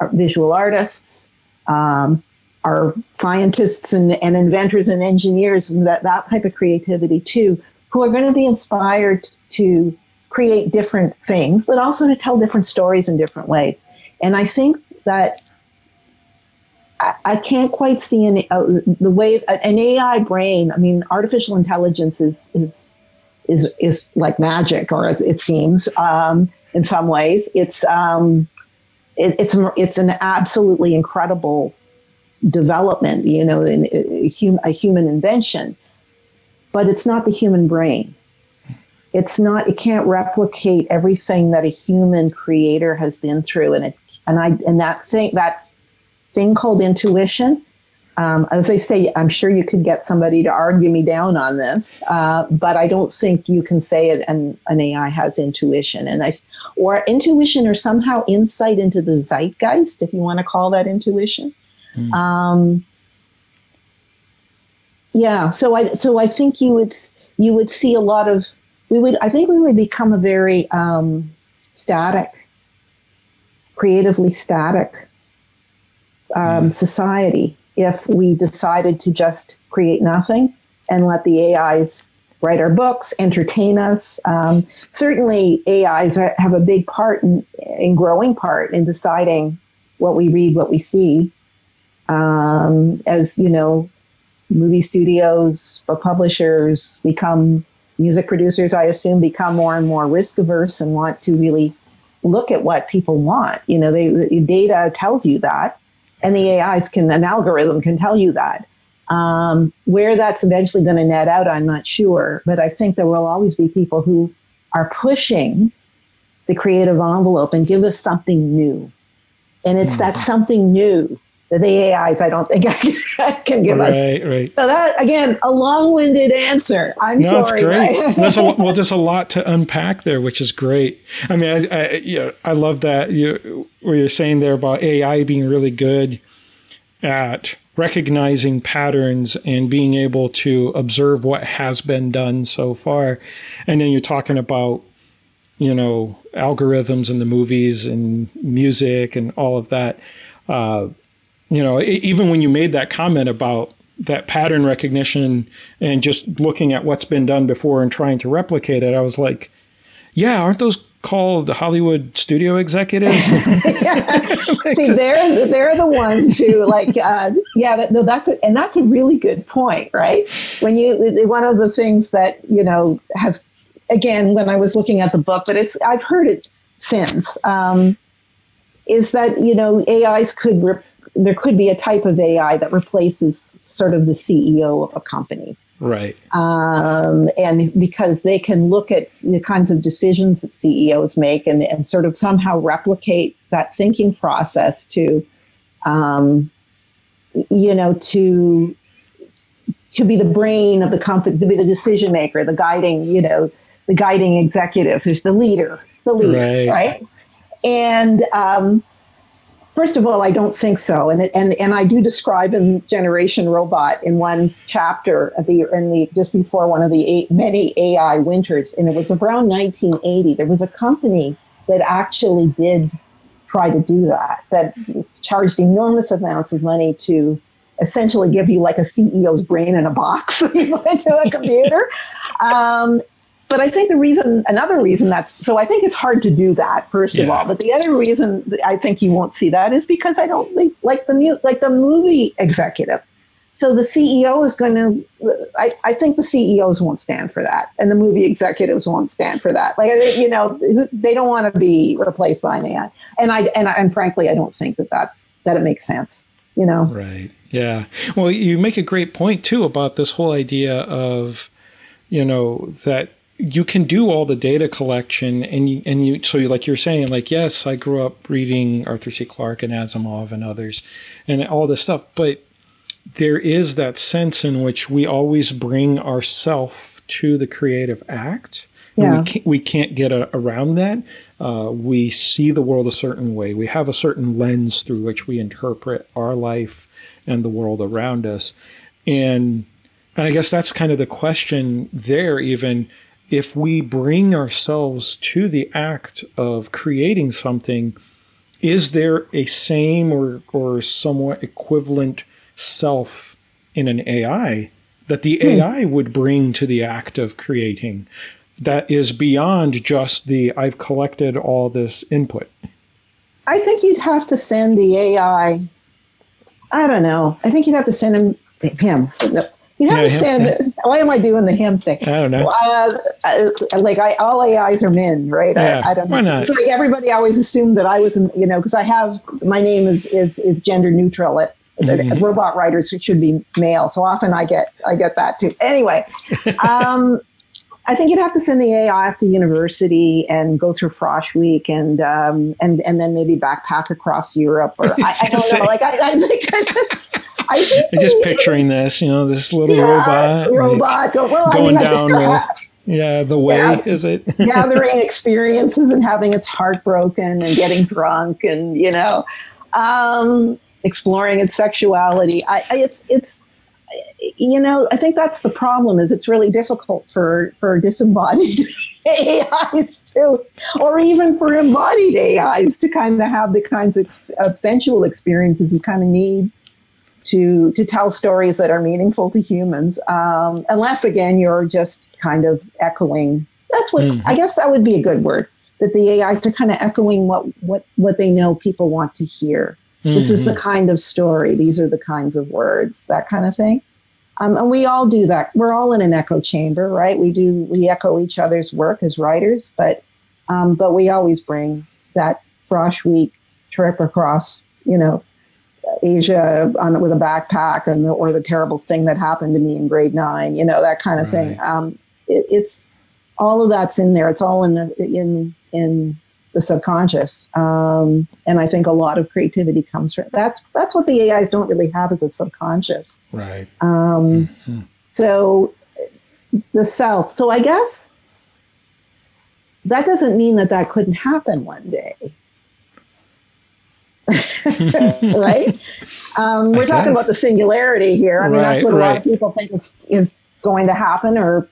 are visual artists, um, are scientists and, and inventors and engineers, and that, that type of creativity too, who are going to be inspired to create different things, but also to tell different stories in different ways. And I think that I can't quite see any, uh, the way an A I brain. I mean, artificial intelligence is is is is like magic, or it, it seems um, in some ways. It's um, it, it's it's an absolutely incredible development, you know, in, in, in, a human invention. But it's not the human brain. It's not. It can't replicate everything that a human creator has been through, and it and I and that thing that. thing called intuition. Um, as I say, I'm sure you could get somebody to argue me down on this, uh, but I don't think you can say it. And an A I has intuition, and I, or intuition, or somehow insight into the zeitgeist, if you want to call that intuition. Mm. Um, yeah. So I, so I think you would, you would see a lot of, we would, I think we would become a very um, static, creatively static. Um, society if we decided to just create nothing and let the A Is write our books, entertain us. Um, certainly A Is are, have a big part in, in growing part in deciding what we read, what we see. Um, as you know, movie studios, book publishers become, music producers, I assume, become more and more risk averse and want to really look at what people want. You know, they, the data tells you that. And the A Is can, an algorithm can tell you that. Um, where that's eventually going to net out, I'm not sure. But I think there will always be people who are pushing the creative envelope and give us something new. And it's mm-hmm. that something new the A Is, I don't think I can give right, us. Right, right. So that, again, a long-winded answer. I'm no, sorry. No, that's great. Right? There's a, well, there's a lot to unpack there, which is great. I mean, I, I, you know, I love that you, what you're saying there about A I being really good at recognizing patterns and being able to observe what has been done so far. And then you're talking about, you know, algorithms in the movies and music and all of that. Uh, You know, even when you made that comment about that pattern recognition and just looking at what's been done before and trying to replicate it, I was like, yeah, aren't those called Hollywood studio executives? like See, just... they're, they're the ones who like, uh, yeah, that, no, that's a, and that's a really good point, right? When you, one of the things that, you know, has, again, when I was looking at the book, but it's, I've heard it since, um, is that, you know, A Is could rep- there could be a type of A I that replaces sort of the C E O of a company. Right. Um, and because they can look at the kinds of decisions that C E Os make and, and sort of somehow replicate that thinking process to, um, you know, to, to be the brain of the company, to be the decision maker, the guiding, you know, the guiding executive who's the leader, the leader, right? right? And, um, first of all, I don't think so, and and and I do describe in Generation Robot in one chapter of the in the just before one of the eight, many A I winters, and it was around nineteen eighty. There was a company that actually did try to do that, that charged enormous amounts of money to essentially give you like a C E O's brain in a box into a computer. Um, But I think the reason, another reason that's, so I think it's hard to do that, first yeah. of all. But the other reason that I think you won't see that is because I don't think, like the mu- like the movie executives. So the C E O is going to, I, I think the C E Os won't stand for that. And the movie executives won't stand for that. Like, you know, they don't want to be replaced by an A I. And I, and I, and frankly, I don't think that that's, that it makes sense, you know? Right. Yeah. Well, you make a great point too about this whole idea of, you know, that, you can do all the data collection and you, and you, so you, like you're saying, like, yes, I grew up reading Arthur C. Clarke and Asimov and others and all this stuff, but there is that sense in which we always bring ourself to the creative act. Yeah. And we can't, we can't get a, around that. Uh, we see the world a certain way. We have a certain lens through which we interpret our life and the world around us. And, and I guess that's kind of the question there even. If we bring ourselves to the act of creating something, is there a same or, or somewhat equivalent self in an A I that the hmm. A I would bring to the act of creating that is beyond just the, I've collected all this input? I think you'd have to send the A I, I don't know, I think you'd have to send him, him, no. You know, yeah, Sam, yeah. Why am I doing the him thing? I don't know. Uh, like, I, all A Is are men, right? Yeah, I, I don't why know. Not? It's like everybody always assumed that I was, you know, because I have, my name is is, is gender neutral. At, mm-hmm. at robot writers should be male. So often I get I get that too. Anyway, um, I think you'd have to send the A I off to university and go through Frosh Week and um, and and then maybe backpack across Europe. Or I, I don't know. Like I, I think. I, I think I'm just picturing this, you know, this little yeah, robot, robot like, go, well, going I mean, down the, yeah, the way, yeah, is it? Gathering experiences and having its heart broken and getting drunk and, you know, um, exploring its sexuality. I, it's, it's, you know, I think that's the problem is it's really difficult for, for disembodied A Is to, or even for embodied A Is to kind of have the kinds of, of sensual experiences you kind of need to to tell stories that are meaningful to humans, um, unless, again, you're just kind of echoing. That's what, mm-hmm. I guess that would be a good word, that the A Is are kind of echoing what, what, what they know people want to hear. Mm-hmm. This is the kind of story. These are the kinds of words, that kind of thing. Um, and we all do that. We're all in an echo chamber, right? We do, we echo each other's work as writers, but, um, but we always bring that Frosh Week trip across, you know, Asia on, with a backpack, and the, or the terrible thing that happened to me in grade nine, you know, that kind of right. thing. Um, it, it's all of that's in there. It's all in in in the subconscious. Um, and I think a lot of creativity comes from that's that's what the A Is don't really have, is a subconscious. Right. Um, mm-hmm. So the self. So I guess that doesn't mean that that couldn't happen one day. Right? Um, we're I talking guess. about the singularity here. I mean, right, that's what right. a lot of people think is, is going to happen or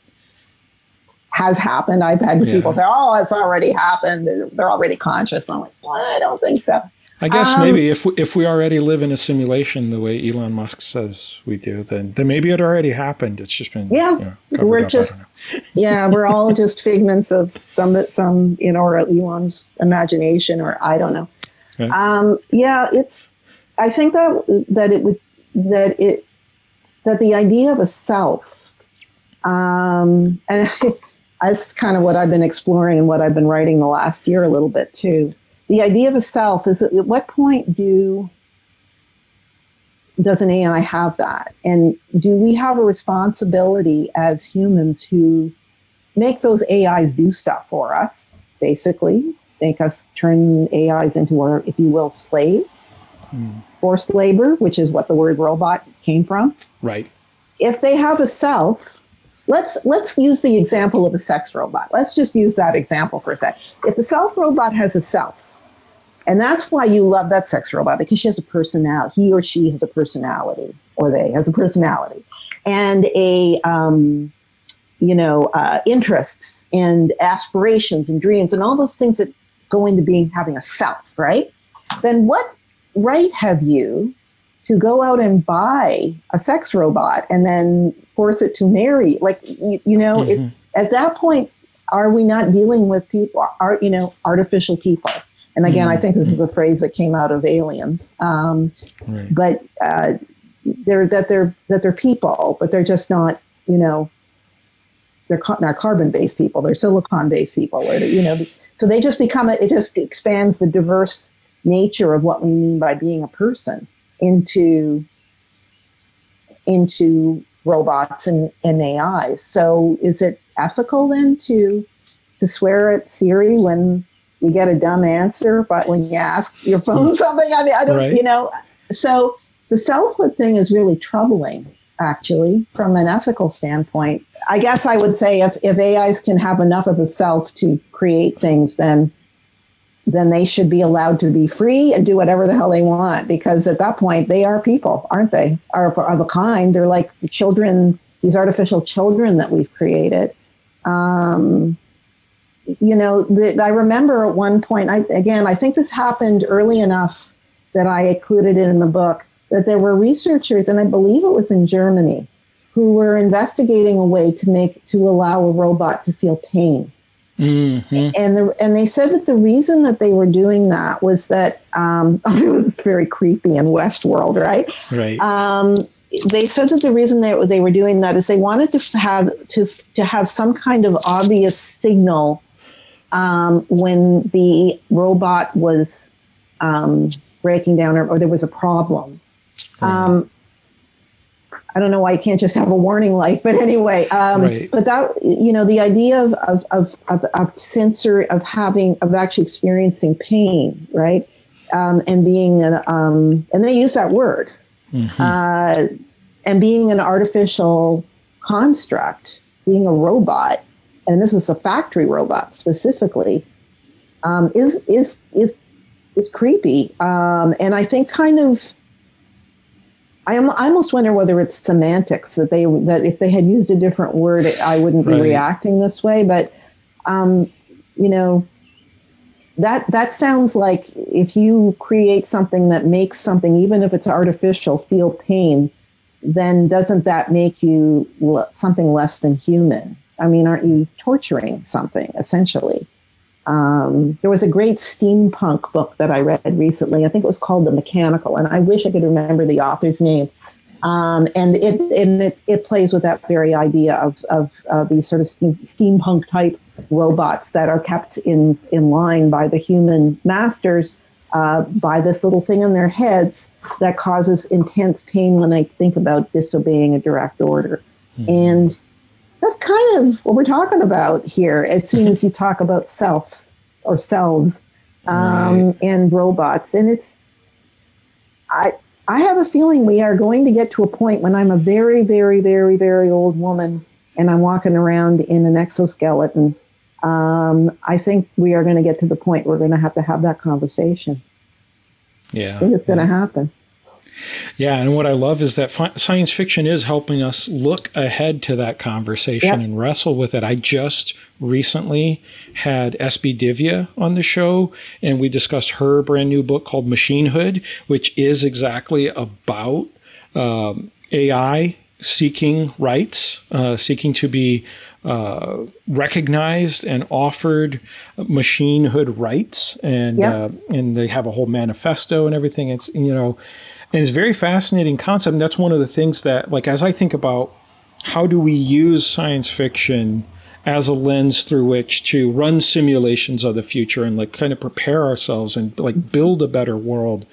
has happened. I've had yeah. people say, oh, it's already happened. They're already conscious. I'm like, well, I don't think so. I guess um, maybe if we, if we already live in a simulation the way Elon Musk says we do, then, then maybe it already happened. It's just been yeah. You know, we're up, just yeah, we're all just figments of some some you know, or Elon's imagination, or I don't know. Okay. Um, yeah, it's. I think that that it would that it that the idea of a self, um, and that's kind of what I've been exploring and what I've been writing the last year a little bit too. The idea of a self is, at what point do does an A I have that? And do we have a responsibility as humans who make those A Is do stuff for us, basically? Make us turn A Is into, our, if you will, slaves, mm. forced labor, which is what the word robot came from. Right. If they have a self, Let's let's use the example of a sex robot. Let's just use that example for a sec. If the self robot has a self, and that's why you love that sex robot, because she has a personality, he or she has a personality, or they has a personality, and a um, you know uh, interests and aspirations and dreams and all those things that go into being having a self, right? Then what right have you to go out and buy a sex robot and then force it to marry? Like, you, you know, mm-hmm. it, at that point, are we not dealing with people, are, you know, artificial people? And again, mm-hmm. I think this is a phrase that came out of Aliens, um, right. but uh, they're, that, they're, that they're people, but they're just not, you know, they're ca- not carbon-based people, they're silicon-based people, or you know, so they just become, a, it just expands the diverse nature of what we mean by being a person into, into, robots and, and A I. So is it ethical then to to swear at Siri when you get a dumb answer, but when you ask your phone something, I mean, I don't, right. you know. So the selfhood thing is really troubling, actually, from an ethical standpoint. I guess I would say if, if A Is can have enough of a self to create things, then then they should be allowed to be free and do whatever the hell they want, because at that point they are people, aren't they? Are of a kind. They're like the children, these artificial children that we've created. Um, you know, the, I remember at one point, I, again, I think this happened early enough that I included it in the book, that there were researchers, and I believe it was in Germany, who were investigating a way to make, to allow a robot to feel pain. Mm-hmm. And the, and they said that the reason that they were doing that was that um, it was very creepy in Westworld, right? Right. Um, they said that the reason they they were doing that is they wanted to have to to have some kind of obvious signal um, when the robot was um, breaking down or, or there was a problem. Right. Um, I don't know why you can't just have a warning light, but anyway, um, right. but that, you know, the idea of, of, of, of, of sensory, of having, of actually experiencing pain, right. Um, and being, an, um, and they use that word, mm-hmm. uh, and being an artificial construct, being a robot, and this is a factory robot specifically, um, is, is, is, is creepy. Um, and I think kind of, I almost wonder whether it's semantics, that they that if they had used a different word, I wouldn't right. be reacting this way. But, um, you know, that that sounds like if you create something that makes something, even if it's artificial, feel pain, then doesn't that make you l- something less than human? I mean, aren't you torturing something, essentially? Um, there was a great steampunk book that I read recently. I think it was called The Mechanical, and I wish I could remember the author's name. Um, and it and it, it plays with that very idea of of uh, these sort of steam, steampunk type robots that are kept in in line by the human masters uh, by this little thing in their heads that causes intense pain when they think about disobeying a direct order. Mm-hmm. And that's kind of what we're talking about here. As soon as you talk about selves or selves, um, right. and robots. And it's, I I have a feeling we are going to get to a point when I'm a very, very, very, very old woman and I'm walking around in an exoskeleton. Um, I think we are going to get to the point we're going to have to have that conversation. Yeah. I think it's going to yeah. happen. Yeah, and what I love is that fi- science fiction is helping us look ahead to that conversation yep. and wrestle with it. I just recently had S B Divya on the show, and we discussed her brand new book called Machinehood, which is exactly about um, A I seeking rights, uh, seeking to be uh, recognized and offered machinehood rights, and yep. uh, and they have a whole manifesto and everything. It's you know. And it's a very fascinating concept. And that's one of the things that, like, as I think about how do we use science fiction as a lens through which to run simulations of the future and, like, kind of prepare ourselves and, like, build a better world.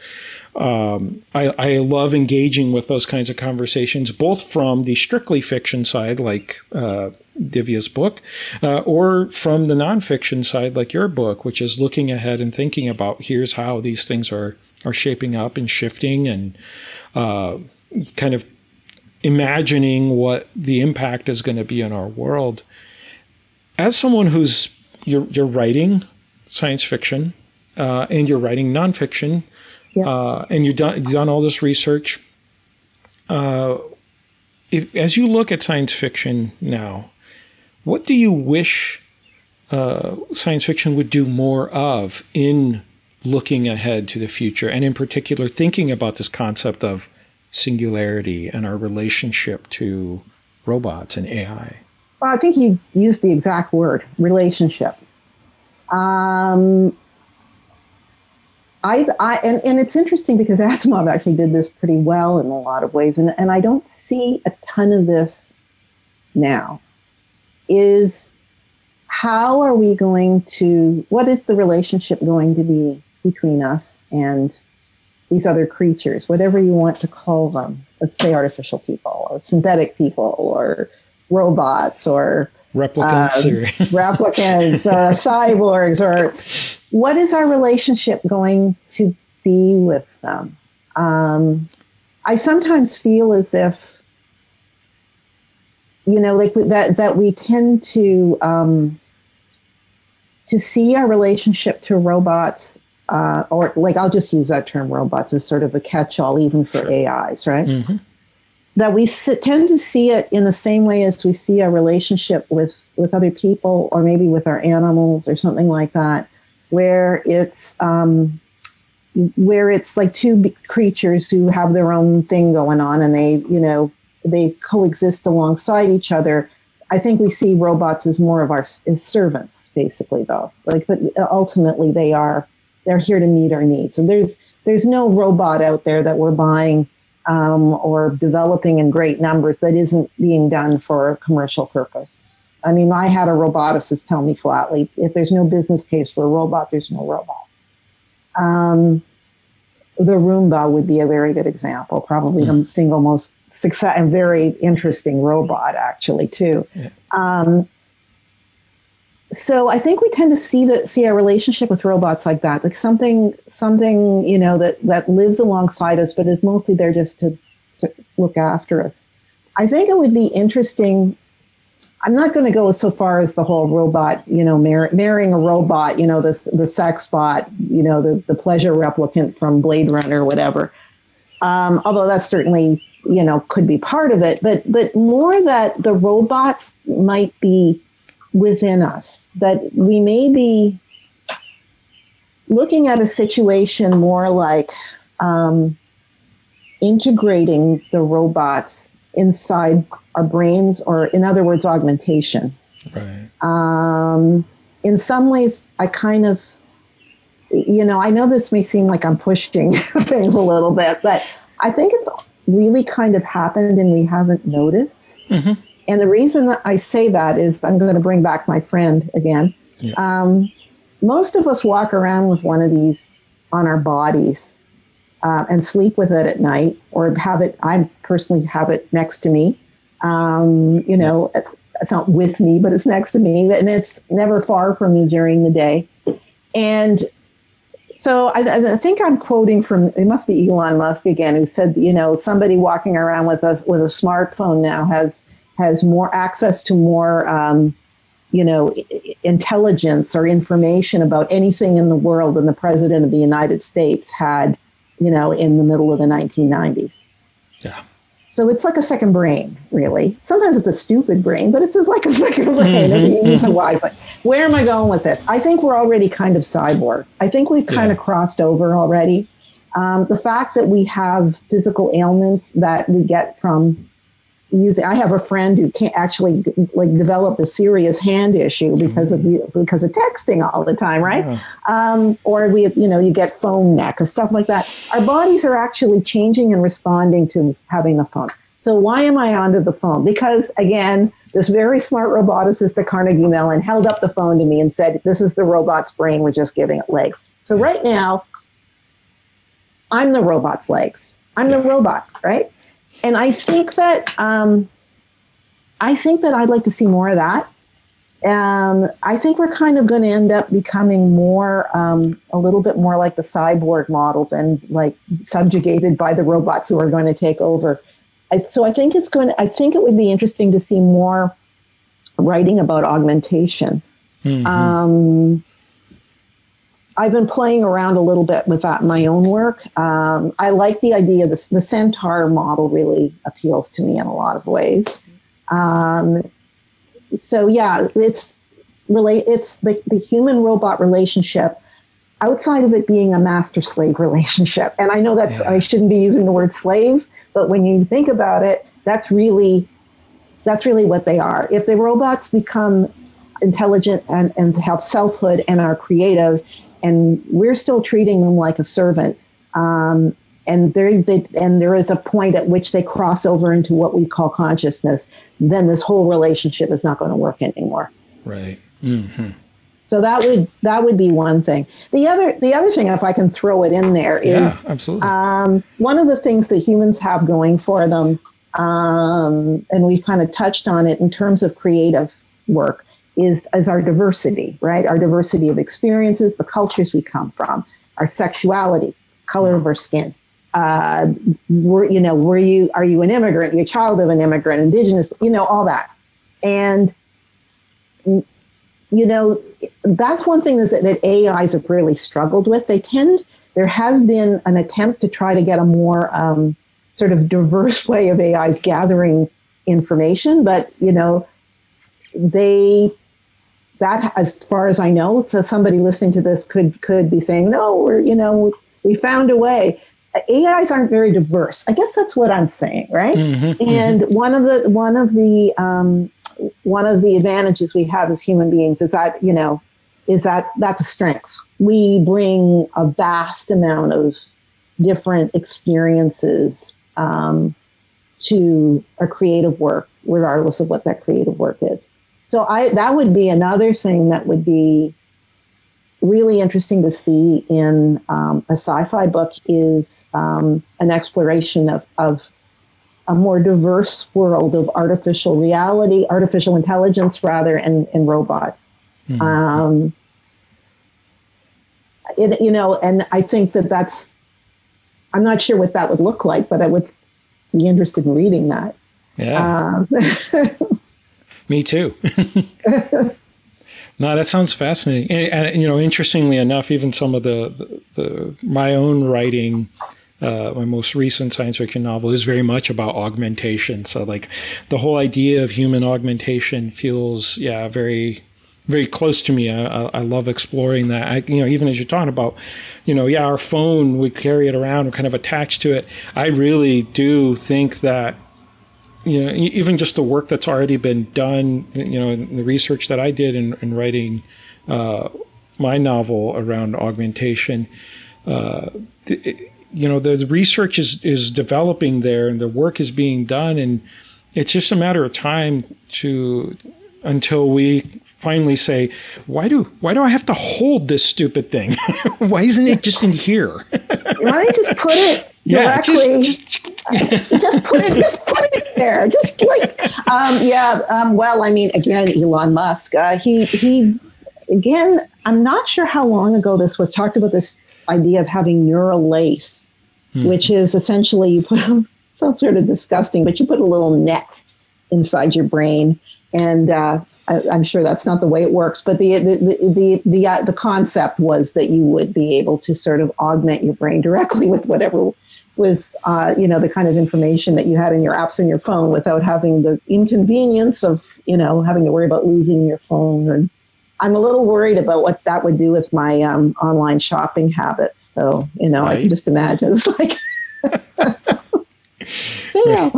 Um, I, I love engaging with those kinds of conversations, both from the strictly fiction side, like uh, Divya's book, uh, or from the nonfiction side, like your book, which is looking ahead and thinking about here's how these things are are shaping up and shifting and uh, kind of imagining what the impact is going to be in our world. As someone who's, you're, you're writing science fiction uh, and you're writing nonfiction yeah. uh, and you've done, done all this research, uh, if, as you look at science fiction now, what do you wish uh, science fiction would do more of in looking ahead to the future, and in particular thinking about this concept of singularity and our relationship to robots and A I? Well, I think you used the exact word, relationship. Um, I, I and, and it's interesting because Asimov actually did this pretty well in a lot of ways, and, and I don't see a ton of this now, is how are we going to, what is the relationship going to be between us and these other creatures, whatever you want to call them, let's say artificial people or synthetic people or robots or replicants, um, or replicants or cyborgs, or what is our relationship going to be with them? Um, I sometimes feel as if, you know, like that, that we tend to, um, to see our relationship to robots, uh, or like, I'll just use that term robots as sort of a catch-all even for sure. A Is, right? Mm-hmm. That we sit, tend to see it in the same way as we see our relationship with, with other people or maybe with our animals or something like that, where it's, um, where it's like two b- creatures who have their own thing going on and they, you know, they coexist alongside each other. I think we see robots as more of our as servants, basically, though. Like, but ultimately, they are they're here to meet our needs. And there's there's no robot out there that we're buying um, or developing in great numbers that isn't being done for a commercial purpose. I mean, I had a roboticist tell me flatly, if there's no business case for a robot, there's no robot. Um, the Roomba would be a very good example, probably mm. the single most success and very interesting robot actually too. Yeah. Um, so I think we tend to see that, see our relationship with robots like that, like something, something, you know, that, that lives alongside us, but is mostly there just to look after us. I think it would be interesting. I'm not going to go so far as the whole robot, you know, mar- marrying a robot, you know, this, the sex bot, you know, the, the pleasure replicant from Blade Runner or whatever. Um, although that's certainly, you know, could be part of it, but but more that the robots might be within us, that we may be looking at a situation more like um, integrating the robots inside our brains, or in other words, augmentation. Right. Um, in some ways, I kind of, you know, I know this may seem like I'm pushing things a little bit, but I think it's really kind of happened and we haven't noticed. Mm-hmm. And the reason that I say that is I'm going to bring back my friend again. Yeah. Um, most of us walk around with one of these on our bodies uh, and sleep with it at night, or have it, I personally have it next to me. Um, you know, it's not with me, but it's next to me, and it's never far from me during the day. And So I, I think I'm quoting from, it must be Elon Musk again, who said, you know, somebody walking around with a, with a smartphone now has has more access to more, um, you know, intelligence or information about anything in the world than the president of the United States had, you know, in the middle of the nineteen nineties. Yeah. So it's like a second brain, really. Sometimes it's a stupid brain, but it's just like a second brain. Mm-hmm, mm-hmm. So wise, like, where am I going with this? I think we're already kind of cyborgs. I think we've kind yeah. of crossed over already. Um, the fact that we have physical ailments that we get from using, I have a friend who can't actually like develop a serious hand issue because of because of texting all the time, right? Yeah. Um, or we, you know, you get phone neck or stuff like that. Our bodies are actually changing and responding to having a phone. So why am I onto the phone? Because again, this very smart roboticist at Carnegie Mellon held up the phone to me and said, "This is the robot's brain. We're just giving it legs." So right now, I'm the robot's legs. I'm yeah. the robot, right? And I think that um, I think that I'd like to see more of that. Um, I think we're kind of going to end up becoming more, um, a little bit more like the cyborg model than like subjugated by the robots who are going to take over. I, so I think it's going. To, I think it would be interesting to see more writing about augmentation. Mm-hmm. Um, I've been playing around a little bit with that in my own work. Um, I like the idea, the, the centaur model really appeals to me in a lot of ways. Um, so yeah, it's relate. It's the, the human-robot relationship outside of it being a master-slave relationship. And I know that's, yeah. I shouldn't be using the word slave, but when you think about it, that's really, that's really what they are. If the robots become intelligent and, and have selfhood and are creative, and we're still treating them like a servant. Um, and, there, they, and there is a point at which they cross over into what we call consciousness. Then this whole relationship is not going to work anymore. Right. Mm-hmm. So that would that would be one thing. The other the other thing, if I can throw it in there, is yeah, absolutely. Um, one of the things that humans have going for them, um, and we've kind of touched on it in terms of creative work, is, is our diversity, right? Our diversity of experiences, the cultures we come from, our sexuality, color of our skin. Uh, were, you know, were you, are you an immigrant? You're a child of an immigrant, indigenous, you know, all that. And, you know, that's one thing is that, that A Is have really struggled with. They tend, there has been an attempt to try to get a more um, sort of diverse way of A Is gathering information, but, you know, they, that, as far as I know, so somebody listening to this could could be saying, no, we're, you know, we found a way. A Is aren't very diverse. I guess that's what I'm saying, right? Mm-hmm, and mm-hmm. one of the one of the um, one of the advantages we have as human beings is that, you know, is that that's a strength. We bring a vast amount of different experiences um, to our creative work, regardless of what that creative work is. So I, that would be another thing that would be really interesting to see in um, a sci-fi book is um, an exploration of, of a more diverse world of artificial reality, artificial intelligence rather, and, and robots. Mm-hmm. Um, it, you know, and I think that that's, I'm not sure what that would look like, but I would be interested in reading that. Yeah. Um, Me too. No, that sounds fascinating. And, and, you know, interestingly enough, even some of the, the, the my own writing, uh, my most recent science fiction novel is very much about augmentation. So like the whole idea of human augmentation feels, yeah, very, very close to me. I, I, I love exploring that. I, you know, even as you're talking about, you know, yeah, our phone, we carry it around, we're kind of attached to it. I really do think that, you know, even just the work that's already been done, you know, in the research that I did in, in writing uh, my novel around augmentation, uh, it, you know, the research is, is developing there and the work is being done. And it's just a matter of time to until we finally say, why do why do I have to hold this stupid thing? Why isn't it just in here? Why don't you just put it? Yeah, directly, just, just, just put it, just put it there. Just like, um, yeah. Um, well, I mean, again, Elon Musk. Uh, he, he, again. I'm not sure how long ago this was talked about. This idea of having neural lace, hmm. which is essentially you put a, sounds sort of disgusting, but you put a little net inside your brain, and uh, I, I'm sure that's not the way it works. But the the the the the, uh, the concept was that you would be able to sort of augment your brain directly with whatever was uh, you know, the kind of information that you had in your apps and your phone, without having the inconvenience of, you know, having to worry about losing your phone. And I'm a little worried about what that would do with my um, online shopping habits. So, you know, right. I can just imagine it's like, so, yeah,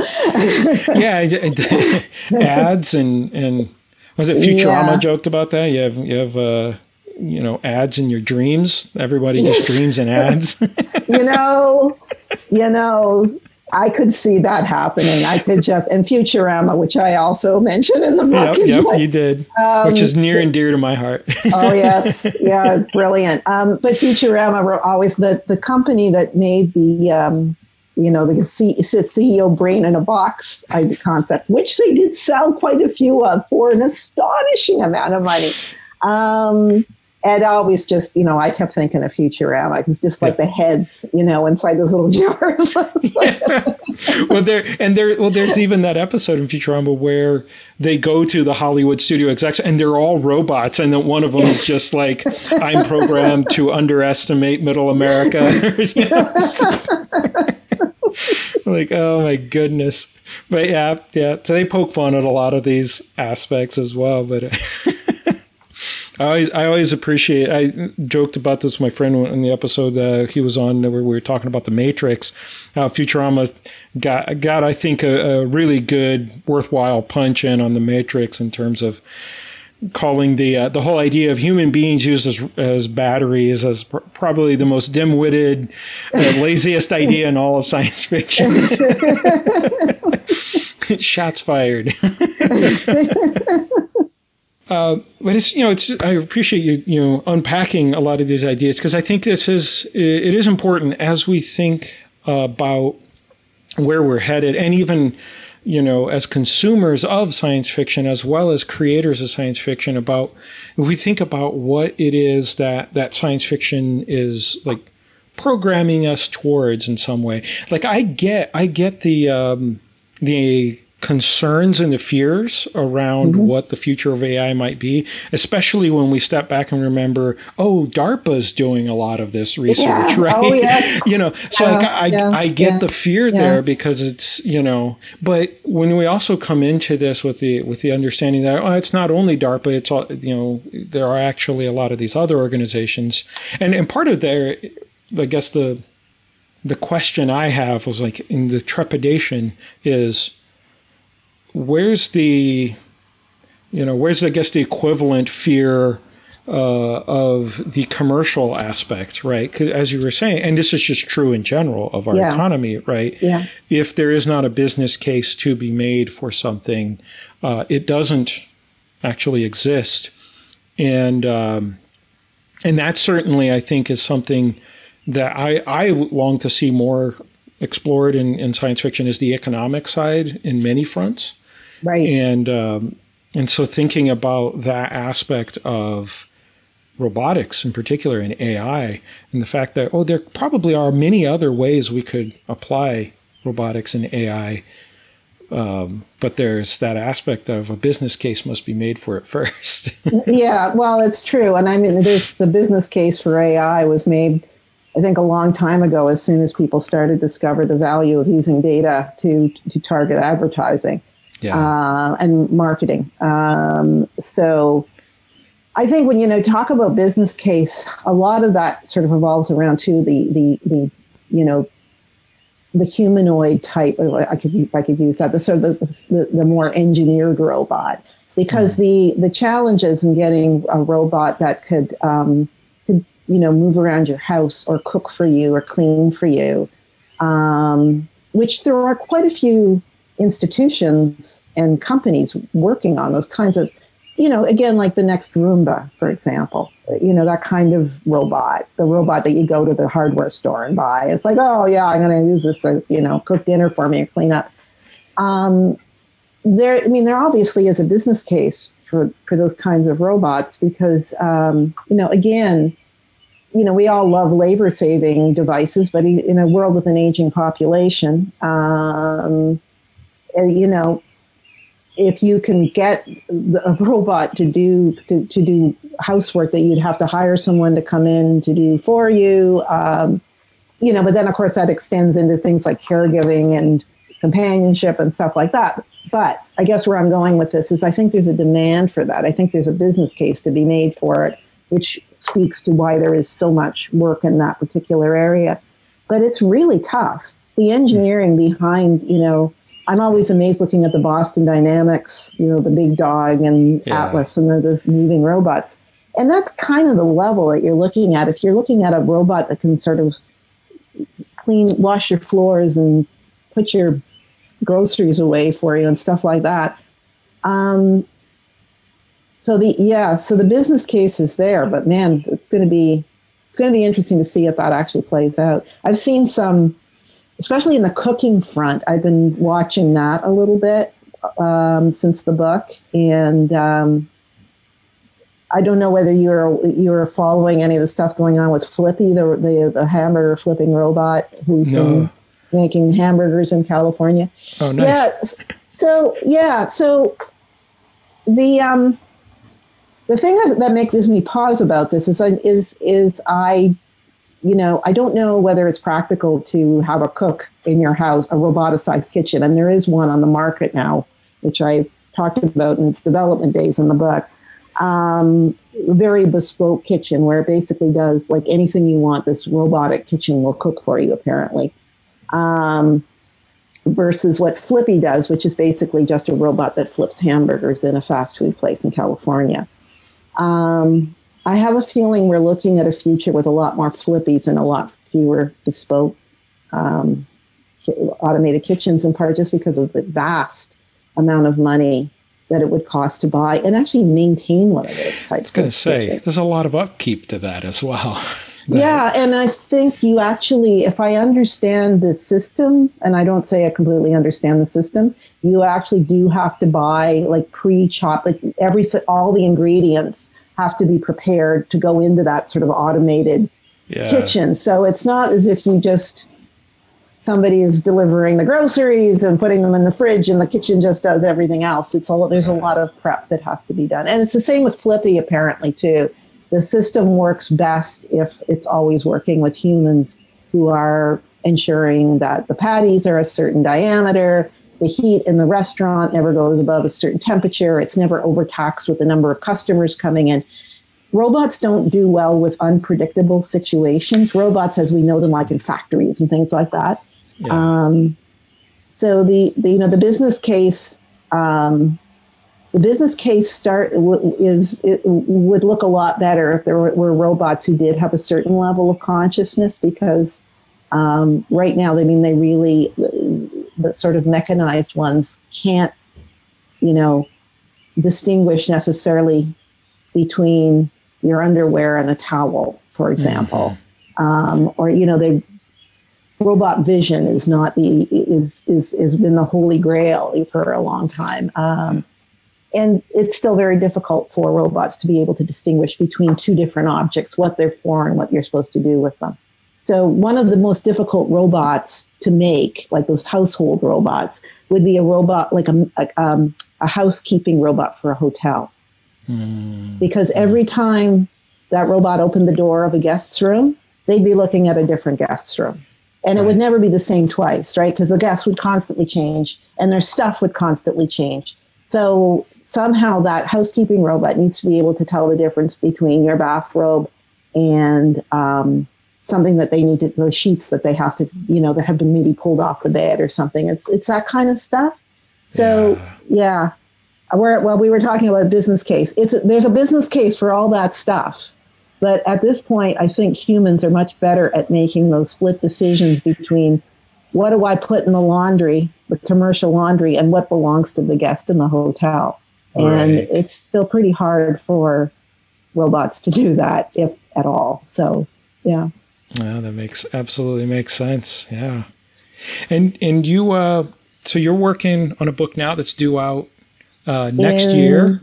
yeah it, it, ads and and was it Futurama yeah. joked about that? You have you have. Uh... you know, ads in your dreams. Everybody yes. just dreams in ads. you know, you know, I could see that happening. I could just, and Futurama, which I also mentioned in the book. Yep, yep like, you did, um, which is near and dear to my heart. oh yes. Yeah. Brilliant. Um, but Futurama were always the, the company that made the, um, you know, the C E O brain in a box concept, which they did sell quite a few of for an astonishing amount of money. Um, And always just, you know, I kept thinking of Futurama. It was just like the heads, you know, inside those little jars. yeah. Well, there and there. Well, there's even that episode in Futurama where they go to the Hollywood studio execs and they're all robots, and then one of them is just like, "I'm programmed to underestimate Middle America." You know? Like, oh my goodness! But yeah, yeah. So they poke fun at a lot of these aspects as well, but. I always, I always appreciate, I joked about this with my friend in the episode uh, he was on where we were talking about The Matrix, how Futurama got, got I think, a, a really good, worthwhile punch in on The Matrix in terms of calling the uh, the whole idea of human beings used as, as batteries as pr probably the most dim-witted, uh, laziest idea in all of science fiction. Shots fired. Uh, but it's, you know, it's, I appreciate you, you know, unpacking a lot of these ideas, because I think this is, it is important as we think about where we're headed, and even, you know, as consumers of science fiction, as well as creators of science fiction, about, if we think about what it is that, that science fiction is like programming us towards in some way. Like I get, I get the, um, the, concerns and the fears around mm-hmm. what the future of A I might be, especially when we step back and remember, oh, DARPA's doing a lot of this research, yeah. right? Oh, yeah. You know, so yeah. like I, yeah. I get yeah. the fear yeah. there, because it's, you know, but when we also come into this with the with the understanding that, oh, it's not only DARPA, it's all, you know, there are actually a lot of these other organizations, and and part of their, I guess the the question I have was like, in the trepidation is. Where's the, you know, where's, I guess, the equivalent fear uh, of the commercial aspect, right? 'Cause as you were saying, and this is just true in general of our yeah. economy, right? Yeah. If there is not a business case to be made for something, uh, it doesn't actually exist. And, um, and that certainly, I think, is something that I, I long to see more explored in, in science fiction, is the economic side in many fronts. Right. And, um, and so thinking about that aspect of robotics in particular, and A I, and the fact that, oh, there probably are many other ways we could apply robotics and A I. Um, but there's that aspect of a business case must be made for it first. yeah, well, it's true. And I mean, there's the business case for A I was made I think a long time ago, as soon as people started to discover the value of using data to, to target advertising yeah. uh, and marketing. Um, so I think when, you know, talk about business case, a lot of that sort of revolves around too, the, the, the you know, the humanoid type, I could, I could use that, the sort of the, the, the more engineered robot, because mm. the, the challenges in getting a robot that could, um, you know, move around your house or cook for you or clean for you, um, which there are quite a few institutions and companies working on those kinds of, you know, again, like the next Roomba, for example, you know, that kind of robot, the robot that you go to the hardware store and buy. It's like, oh, yeah, I'm going to use this to, you know, cook dinner for me and clean up. Um, there, I mean, there obviously is a business case for, for those kinds of robots because, um, you know, again, you know, we all love labor-saving devices, but in a world with an aging population, um, you know, if you can get a robot to do to, to do housework that you'd have to hire someone to come in to do for you, um, you know, but then of course that extends into things like caregiving and companionship and stuff like that. But I guess where I'm going with this is I think there's a demand for that. I think there's a business case to be made for it, which speaks to why there is so much work in that particular area. But it's really tough. The engineering behind, you know, I'm always amazed looking at the Boston Dynamics, you know, the big dog and yeah. Atlas and those moving robots. And that's kind of the level that you're looking at. If you're looking at a robot that can sort of clean, wash your floors and put your groceries away for you and stuff like that. Um, So the yeah, so the business case is there, but man, it's going to be it's going to be interesting to see if that actually plays out. I've seen some, especially in the cooking front. I've been watching that a little bit um, since the book, and um, I don't know whether you're you're following any of the stuff going on with Flippy, the the, the hamburger flipping robot who's no. been making hamburgers in California. Oh, nice. Yeah. So yeah, so the um. The thing that, that makes me pause about this is, is, is I, you know, I don't know whether it's practical to have a cook in your house, a roboticized kitchen. And there is one on the market now, which I talked about in its development days in the book. Um, very bespoke kitchen where it basically does like anything you want. This robotic kitchen will cook for you, apparently. Um, versus what Flippy does, which is basically just a robot that flips hamburgers in a fast food place in California. Um, I have a feeling we're looking at a future with a lot more Flippies and a lot fewer bespoke um, automated kitchens, in part just because of the vast amount of money that it would cost to buy and actually maintain one of those types. I was going to say, kitchens. There's a lot of upkeep to that as well. Yeah, and I think you actually, if I understand the system, and I don't say I completely understand the system, you actually do have to buy like pre-chopped, like everything, all the ingredients have to be prepared to go into that sort of automated yeah. kitchen. So it's not as if you just, somebody is delivering the groceries and putting them in the fridge and the kitchen just does everything else. It's all, there's a lot of prep that has to be done. And it's the same with Flippy apparently too. The system works best if it's always working with humans who are ensuring that the patties are a certain diameter, the heat in the restaurant never goes above a certain temperature, it's never overtaxed with the number of customers coming in. Robots don't do well with unpredictable situations. Robots as we know them, like in factories and things like that. Yeah. Um, so the, the, you know, the business case, um, The business case start is it would look a lot better if there were robots who did have a certain level of consciousness, because um, right now, I mean, they really, the sort of mechanized ones can't, you know, distinguish necessarily between your underwear and a towel, for example, mm-hmm. um, or, you know, they robot vision is not the is is has been the holy grail for a long time. Um, And it's still very difficult for robots to be able to distinguish between two different objects, what they're for and what you're supposed to do with them. So one of the most difficult robots to make, like those household robots, would be a robot like a, a, um, a housekeeping robot for a hotel. Mm. Because every time that robot opened the door of a guest's room, they'd be looking at a different guest's room. And right. It would never be the same twice, right? Because the guests would constantly change and their stuff would constantly change. So somehow that housekeeping robot needs to be able to tell the difference between your bathrobe and um, something that they need to, the sheets that they have to, you know, that have been maybe pulled off the bed or something. It's it's that kind of stuff. So, yeah, yeah. We're, well, we were talking about a business case. It's there's a business case for all that stuff. But at this point, I think humans are much better at making those split decisions between what do I put in the laundry, the commercial laundry, and what belongs to the guest in the hotel. And right. It's still pretty hard for robots to do that, if at all. So, yeah. Wow, that makes absolutely makes sense. Yeah. And and you, uh, so you're working on a book now that's due out uh, next in, year.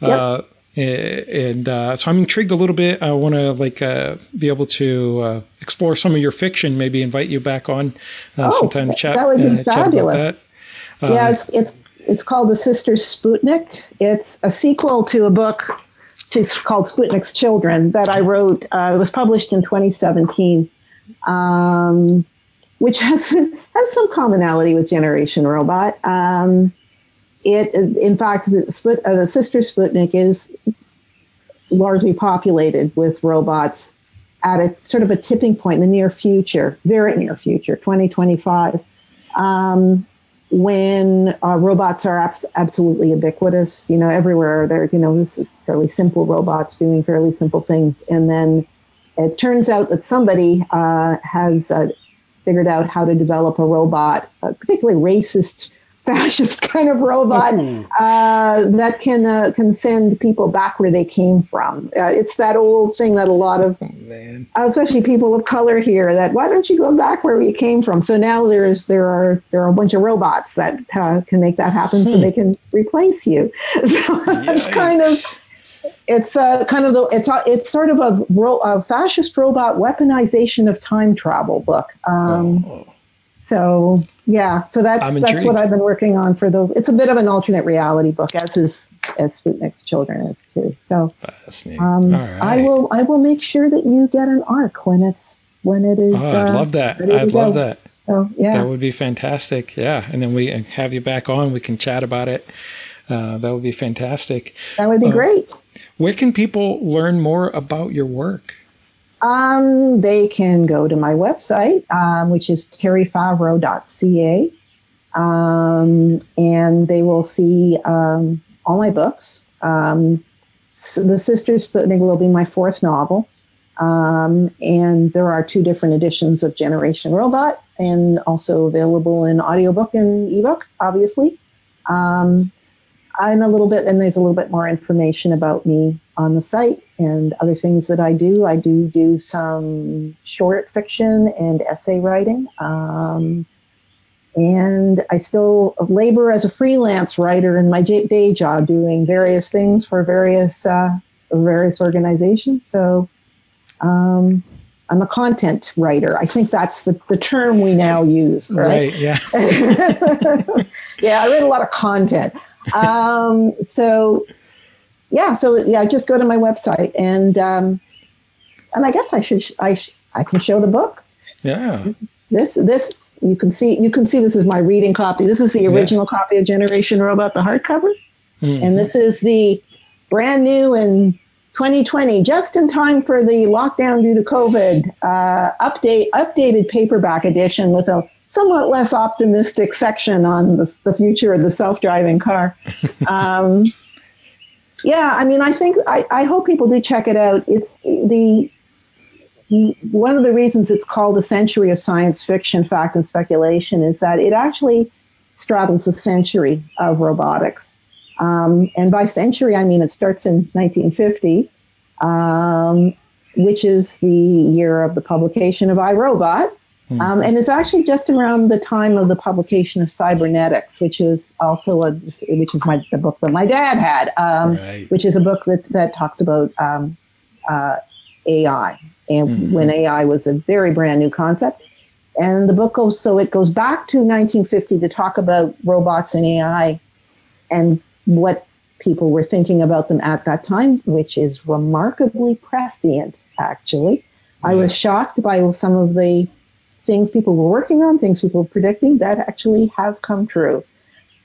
Yep. Uh, And uh, so I'm intrigued a little bit. I want to like uh, be able to uh, explore some of your fiction, maybe invite you back on uh, oh, sometime to chat. That would be uh, fabulous. Um, yeah, it's, it's it's called The Sisters Sputnik. It's a sequel to a book to, called Sputnik's Children that I wrote. Uh, it was published in twenty seventeen, um, which has, has some commonality with Generation Robot. Um, It, in fact, the, Sput, uh, the sister Sputnik is largely populated with robots at a sort of a tipping point in the near future, very near future, twenty twenty-five, um, when uh, robots are abs absolutely ubiquitous. You know, everywhere they're, you know, this is fairly simple robots doing fairly simple things. And then it turns out that somebody uh, has uh, figured out how to develop a robot, a particularly racist fascist kind of robot uh, that can uh, can send people back where they came from. Uh, it's that old thing that a lot of, oh, man. especially people of color here, that why don't you go back where we came from? So now there's there are there are a bunch of robots that uh, can make that happen, hmm. so they can replace you. So that's kind of it's uh, kind of the it's uh, it's sort of a, ro a fascist robot weaponization of time travel book. Um, oh. So. Yeah, so that's that's what I've been working on for the. It's a bit of an alternate reality book, as is as Sputnik's Children is too. So, um, right. I will I will make sure that you get an arc when it's when it is. Oh, I'd uh, love that! I'd love go. that. So yeah, that would be fantastic. Yeah, and then we have you back on. We can chat about it. Uh, that would be fantastic. That would be uh, great. Where can people learn more about your work? Um, they can go to my website, um, which is terri favro dot c a, um, and they will see um, all my books. Um, so the Sisters Sputnik will be my fourth novel, um, and there are two different editions of Generation Robot, and also available in audiobook and ebook, obviously. Um, and a little bit, and there's a little bit more information about me on the site and other things that I do. I do do some short fiction and essay writing. Um, and I still labor as a freelance writer in my day job, doing various things for various, uh, various organizations. So um, I'm a content writer. I think that's the, the term we now use, right? Right, yeah. Yeah, I read a lot of content. um, so yeah, so yeah, just go to my website, and um, and I guess I should sh I sh I can show the book. Yeah. This this you can see you can see this is my reading copy. This is the original yeah. copy of Generation Robot, the hardcover, mm. and this is the brand new in twenty twenty, just in time for the lockdown due to COVID, uh, update updated paperback edition with a somewhat less optimistic section on the, the future of the self-driving car. Um, yeah, I mean, I think, I, I hope people do check it out. It's the, one of the reasons it's called a century of science fiction, fact, and speculation is that it actually straddles a century of robotics. Um, and by century, I mean, it starts in nineteen fifty, um, which is the year of the publication of iRobot. Um, and it's actually just around the time of the publication of Cybernetics, which is also a, which is my, the book that my dad had, um, right. which is a book that, that talks about um, uh, A I, and mm-hmm. when A I was a very brand new concept. And the book goes, so it goes back to nineteen fifty to talk about robots and A I and what people were thinking about them at that time, which is remarkably prescient, actually. Yeah. I was shocked by some of the things people were working on, things people were predicting that actually have come true.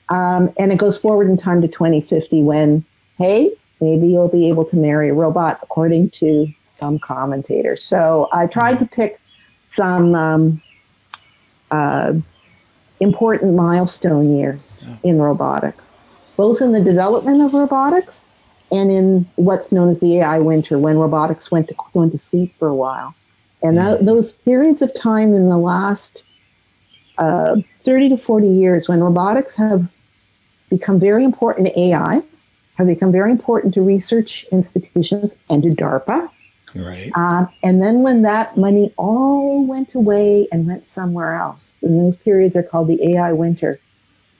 Um, and it goes forward in time to twenty fifty when, hey, maybe you'll be able to marry a robot, according to some commentators. So I tried to pick some um, uh, important milestone years in robotics, both in the development of robotics and in what's known as the A I winter, when robotics went to, went to sleep for a while. And that, those periods of time in the last uh, thirty to forty years when robotics have become very important to A I, have become very important to research institutions and to DARPA. Right. Uh, and then when that money all went away and went somewhere else, and those periods are called the A I winter,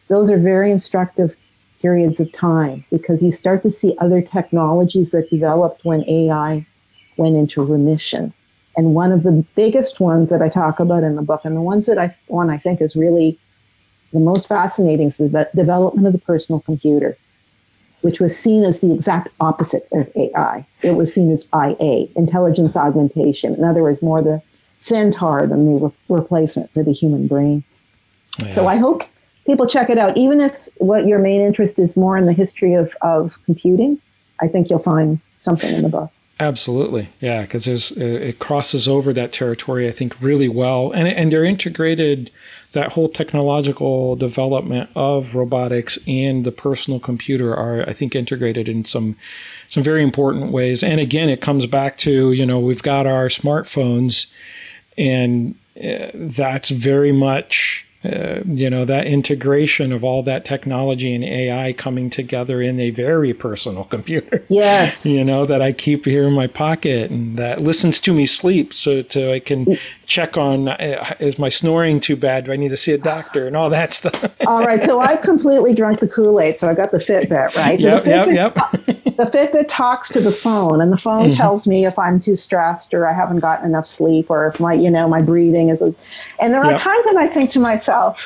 those are very instructive periods of time, because you start to see other technologies that developed when A I went into remission. And one of the biggest ones that I talk about in the book, and the ones that I, one I think is really the most fascinating, is the development of the personal computer, which was seen as the exact opposite of A I. It was seen as I A, intelligence augmentation. In other words, more the centaur than the re replacement for the human brain. Yeah. So I hope people check it out. Even if what your main interest is more in the history of, of computing, I think you'll find something in the book. Absolutely. Yeah, because there's it crosses over that territory, I think, really well. And, and they're integrated, that whole technological development of robotics and the personal computer are, I think, integrated in some some very important ways. And again, it comes back to, you know, we've got our smartphones, and that's very much, uh, you know, that integration of all that technology and A I coming together in a very personal computer. Yes. You know, that I keep here in my pocket and that listens to me sleep so, so I can check on, uh, is my snoring too bad? Do I need to see a doctor and all that stuff? All right. So I've completely drunk the Kool-Aid. So I got the Fitbit, right? So yep, the Fitbit, yep, yep. The Fitbit talks to the phone, and the phone mm-hmm. tells me if I'm too stressed or I haven't gotten enough sleep or if my, you know, my breathing is, a, and there are yep. times that I think to myself,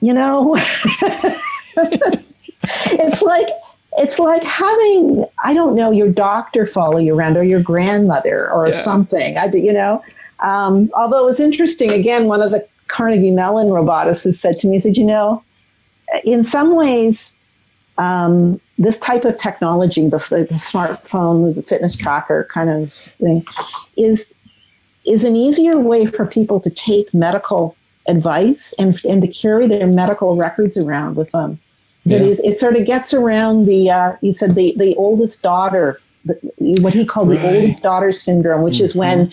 you know, it's like it's like having, I don't know, your doctor follow you around or your grandmother or yeah. something. I, you know, um, although it was interesting. Again, one of the Carnegie Mellon roboticists said to me, he said, you know, in some ways, um, this type of technology, the, the smartphone, the fitness tracker kind of thing, is is an easier way for people to take medical advice and, and to carry their medical records around with them. Yeah. It, is, it sort of gets around the, uh, you said the, the oldest daughter, the, what he called right. the oldest daughter syndrome, which mm-hmm. is when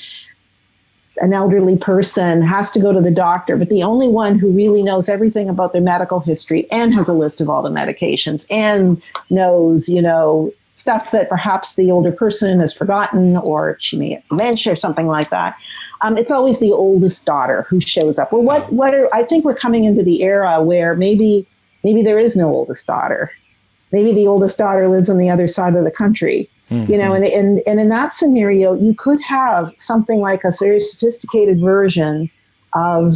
an elderly person has to go to the doctor, but the only one who really knows everything about their medical history and has a list of all the medications and knows, you know, stuff that perhaps the older person has forgotten, or she may get dementia or something like that. Um, it's always the oldest daughter who shows up. Well, what, what are, I think we're coming into the era where maybe, maybe there is no oldest daughter. Maybe the oldest daughter lives on the other side of the country, mm-hmm. you know, and, and, and in that scenario, you could have something like a very sophisticated version of,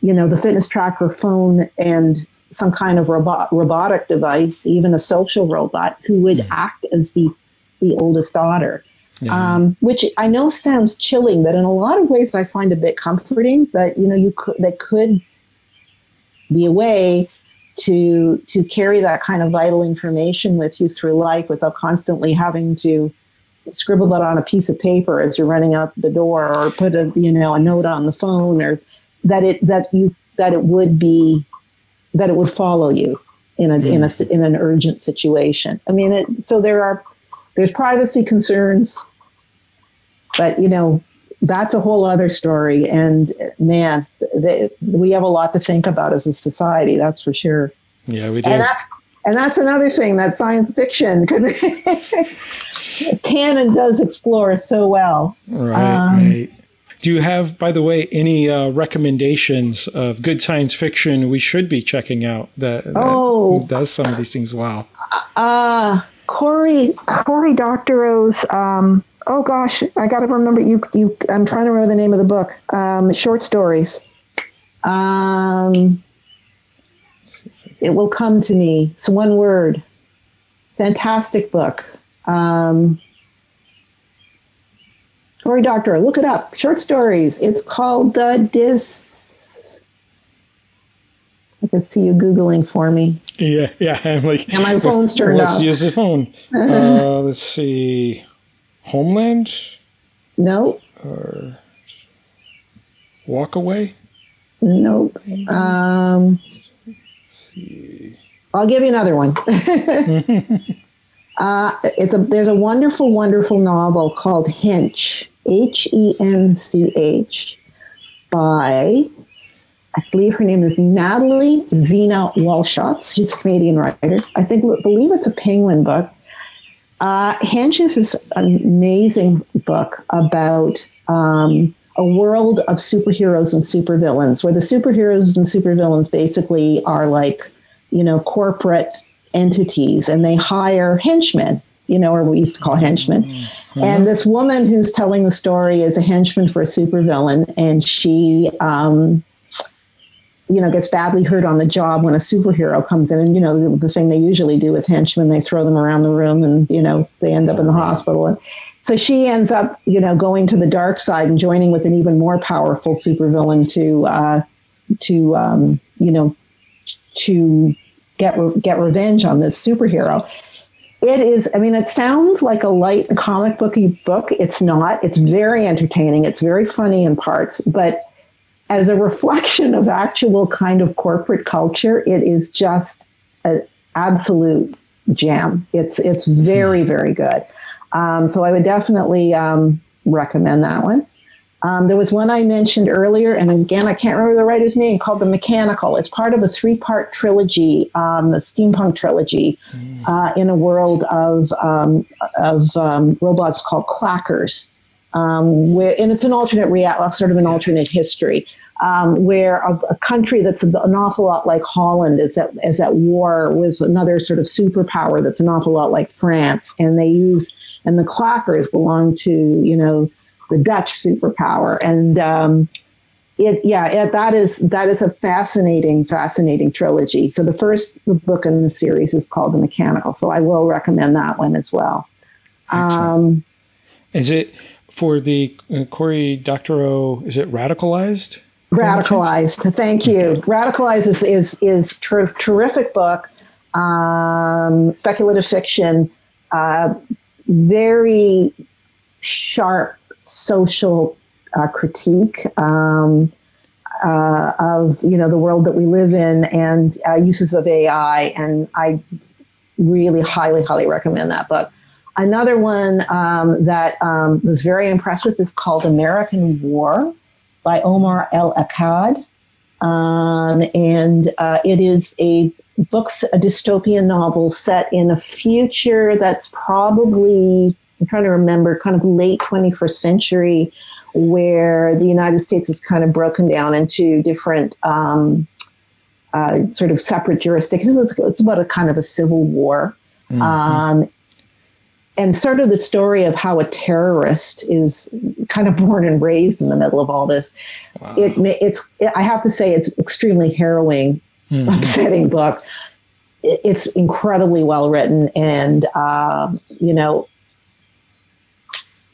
you know, the fitness tracker phone and some kind of robot, robotic device, even a social robot who would mm-hmm. act as the, the oldest daughter. Yeah. Um, which I know sounds chilling, but in a lot of ways I find a bit comforting that, you know, you could, that could be a way to, to carry that kind of vital information with you through life without constantly having to scribble it on a piece of paper as you're running out the door, or put a, you know, a note on the phone, or that it, that you, that it would be, that it would follow you in a, yeah. in a, in an urgent situation. I mean, it, so there are, there's privacy concerns. But, you know, that's a whole other story. And, man, they, we have a lot to think about as a society, that's for sure. Yeah, we do. And that's, and that's another thing that science fiction can and does explore so well. Right, um, right. Do you have, by the way, any uh, recommendations of good science fiction we should be checking out that, that oh, does some of these things well? Uh, Cory, Cory Doctorow's... Um, Oh gosh, I got to remember you. You, I'm trying to remember the name of the book. Um, short stories. Um, it will come to me. It's one word. Fantastic book. Um, Cory Doctorow. Look it up. Short stories. It's called the Dis. I can see you Googling for me. Yeah, yeah. I'm like, and my phone's turned off. Let's use the phone. Uh, let's see. Homeland? No. Or Walk Away? No. Nope. Um, Let's see. I'll give you another one. uh, it's a there's a wonderful, wonderful novel called Hench, H E N C H, by, I believe her name is Natalie Zena Walshotz. She's a Canadian writer. I think believe it's a Penguin book. Uh, Hench is this amazing book about um, a world of superheroes and supervillains, where the superheroes and supervillains basically are like you know, corporate entities, and they hire henchmen, you know, or we used to call henchmen. Mm-hmm. And this woman who's telling the story is a henchman for a supervillain, and she, um, you know, gets badly hurt on the job when a superhero comes in. And, you know, the, the thing they usually do with henchmen, they throw them around the room and, you know, they end up in the hospital. And so she ends up, you know, going to the dark side and joining with an even more powerful supervillain to, uh, to um, you know, to get re- get revenge on this superhero. It is, I mean, it sounds like a light comic booky book. It's not. It's very entertaining. It's very funny in parts, but as a reflection of actual kind of corporate culture, it is just an absolute gem. It's it's very, very good. Um, so I would definitely um, recommend that one. Um, there was one I mentioned earlier, and again, I can't remember the writer's name, called The Mechanical. It's part of a three-part trilogy, um, the steampunk trilogy, mm. uh, in a world of, um, of um, robots called clackers. Um, where, and it's an alternate reality, sort of an alternate history, um, where a, a country that's an awful lot like Holland is at, is at war with another sort of superpower that's an awful lot like France. And they use, and the clackers belong to, you know, the Dutch superpower. And um, it, yeah, it, that is, that is a fascinating, fascinating trilogy. So the first the book in the series is called The Mechanical. So I will recommend that one as well. Um, is it... For the uh, Cory Doctorow, is it Radicalized? Radicalized. Thank you. Radicalized is is, is ter- terrific book, um, speculative fiction, uh, very sharp social uh, critique um, uh, of you know the world that we live in and uh, uses of A I, and I really highly, highly recommend that book. Another one um, that um, was very impressed with is called American War by Omar El-Akkad. Um, and uh, it is a book, a dystopian novel set in a future that's probably, I'm trying to remember, kind of late twenty-first century, where the United States is kind of broken down into different um, uh, sort of separate jurisdictions. It's, it's about a kind of a civil war. Mm-hmm. Um, And sort of the story of how a terrorist is kind of born and raised in the middle of all this. Wow. It, it's, it, I have to say, it's extremely harrowing, mm-hmm. upsetting book. It, it's incredibly well written, and uh, you know,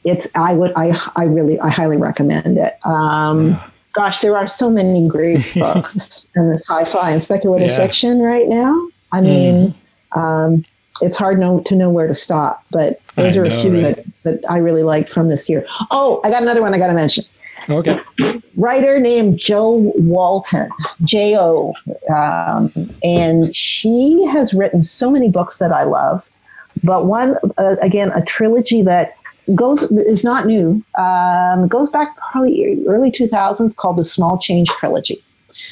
it's. I would. I. I really. I highly recommend it. Um, yeah. Gosh, there are so many great books in the sci-fi and speculative yeah. fiction right now. I mean. Mm. Um, It's hard no, to know where to stop, but those I are know, a few right? that, that I really liked from this year. Oh, I got another one I got to mention. Okay. Writer named Jo Walton, J O, um, and she has written so many books that I love, but one, uh, again, a trilogy that goes is not new, um, goes back probably early two thousands, called the Small Change Trilogy.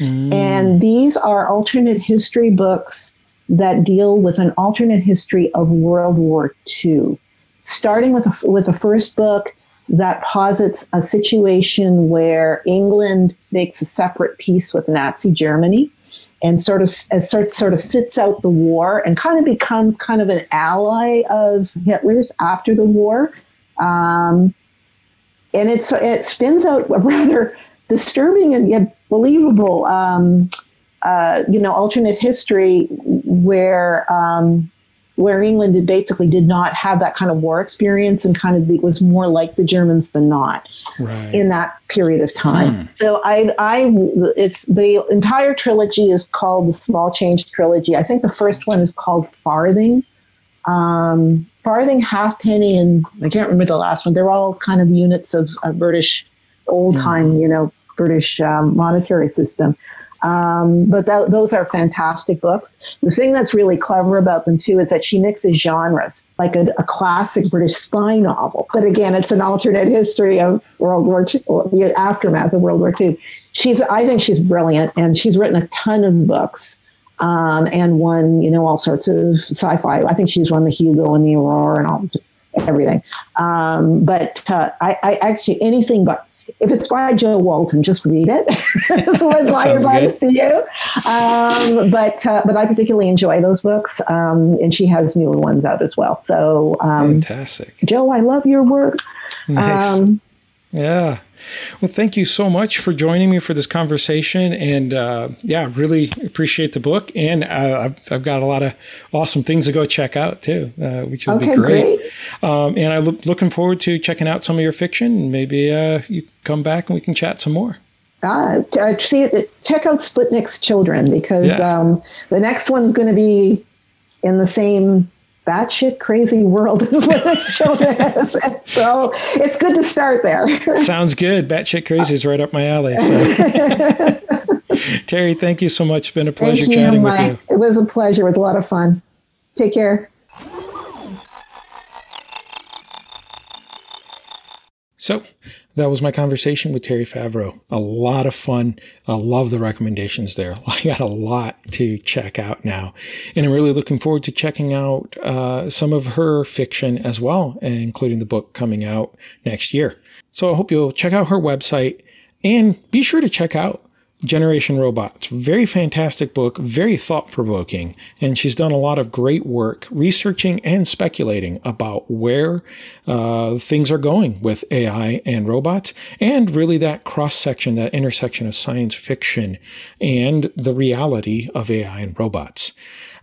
Mm. And these are alternate history books that deal with an alternate history of World War Two, starting with a, with the first book that posits a situation where England makes a separate peace with Nazi Germany and sort of sort, sort of sits out the war and kind of becomes kind of an ally of Hitler's after the war. Um, and it's, it spins out a rather disturbing and yet believable um, Uh, you know, alternate history where um, where England basically did not have that kind of war experience and kind of it was more like the Germans than not right. in that period of time. Hmm. So I, I, it's the entire trilogy is called the Small Change Trilogy. I think the first one is called Farthing, um, Farthing, Halfpenny, and I can't remember the last one. They're all kind of units of a British old time, hmm. you know, British um, monetary system. Um, but th- those are fantastic books. The thing that's really clever about them, too, is that she mixes genres, like a, a classic British spy novel. But again, it's an alternate history of World War Two, the aftermath of World War Two. She's, I think she's brilliant, and she's written a ton of books um, and won, you know, all sorts of sci-fi. I think she's won the Hugo and the Aurora and all everything. Um, but uh, I, I actually, anything but If it's by Jo Walton, just read it. This was my advice to you. Um, but uh, but I particularly enjoy those books, um, and she has newer ones out as well. So um, fantastic, Jo! I love your work. Nice. Um, yeah. Well, thank you so much for joining me for this conversation, and uh, yeah, really appreciate the book. And uh, I've, I've got a lot of awesome things to go check out too, uh, which will okay, be great. great. Um, and I'm lo- looking forward to checking out some of your fiction. Maybe uh, you come back and we can chat some more. Ah, uh, see, check out Sputnik's Children, because yeah. um, the next one's going to be in the same batshit crazy world is what this children is. So it's good to start there. Sounds good. Batshit crazy is right up my alley. So. Terri, thank you so much. It's been a pleasure you, chatting Mike. with you. It was a pleasure. It was a lot of fun. Take care. So that was my conversation with Terri Favro. A lot of fun. I love the recommendations there. I got a lot to check out now. And I'm really looking forward to checking out uh, some of her fiction as well, including the book coming out next year. So I hope you'll check out her website, and be sure to check out Generation Robot. Very fantastic book, very thought-provoking, and she's done a lot of great work researching and speculating about where uh, things are going with A I and robots, and really that cross-section, that intersection of science fiction and the reality of A I and robots.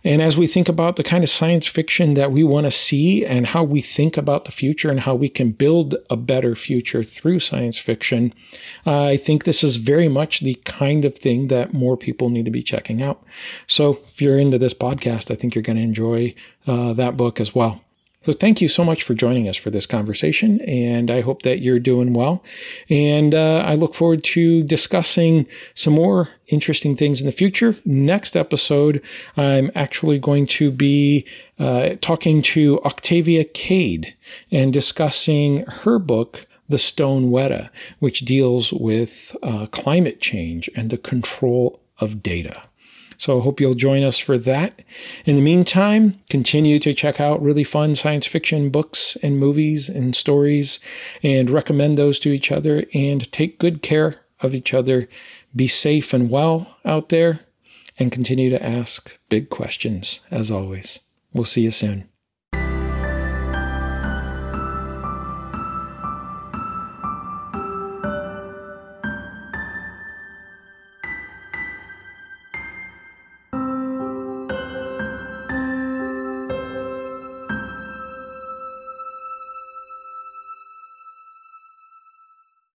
And as we think about the kind of science fiction that we want to see and how we think about the future and how we can build a better future through science fiction, uh, I think this is very much the kind of thing that more people need to be checking out. So if you're into this podcast, I think you're going to enjoy uh, that book as well. So thank you so much for joining us for this conversation, and I hope that you're doing well. And uh, I look forward to discussing some more interesting things in the future. Next episode, I'm actually going to be uh, talking to Octavia Cade and discussing her book, The Stone Weta, which deals with uh, climate change and the control of data. So I hope you'll join us for that. In the meantime, continue to check out really fun science fiction books and movies and stories, and recommend those to each other, and take good care of each other. Be safe and well out there, and continue to ask big questions as always. We'll see you soon.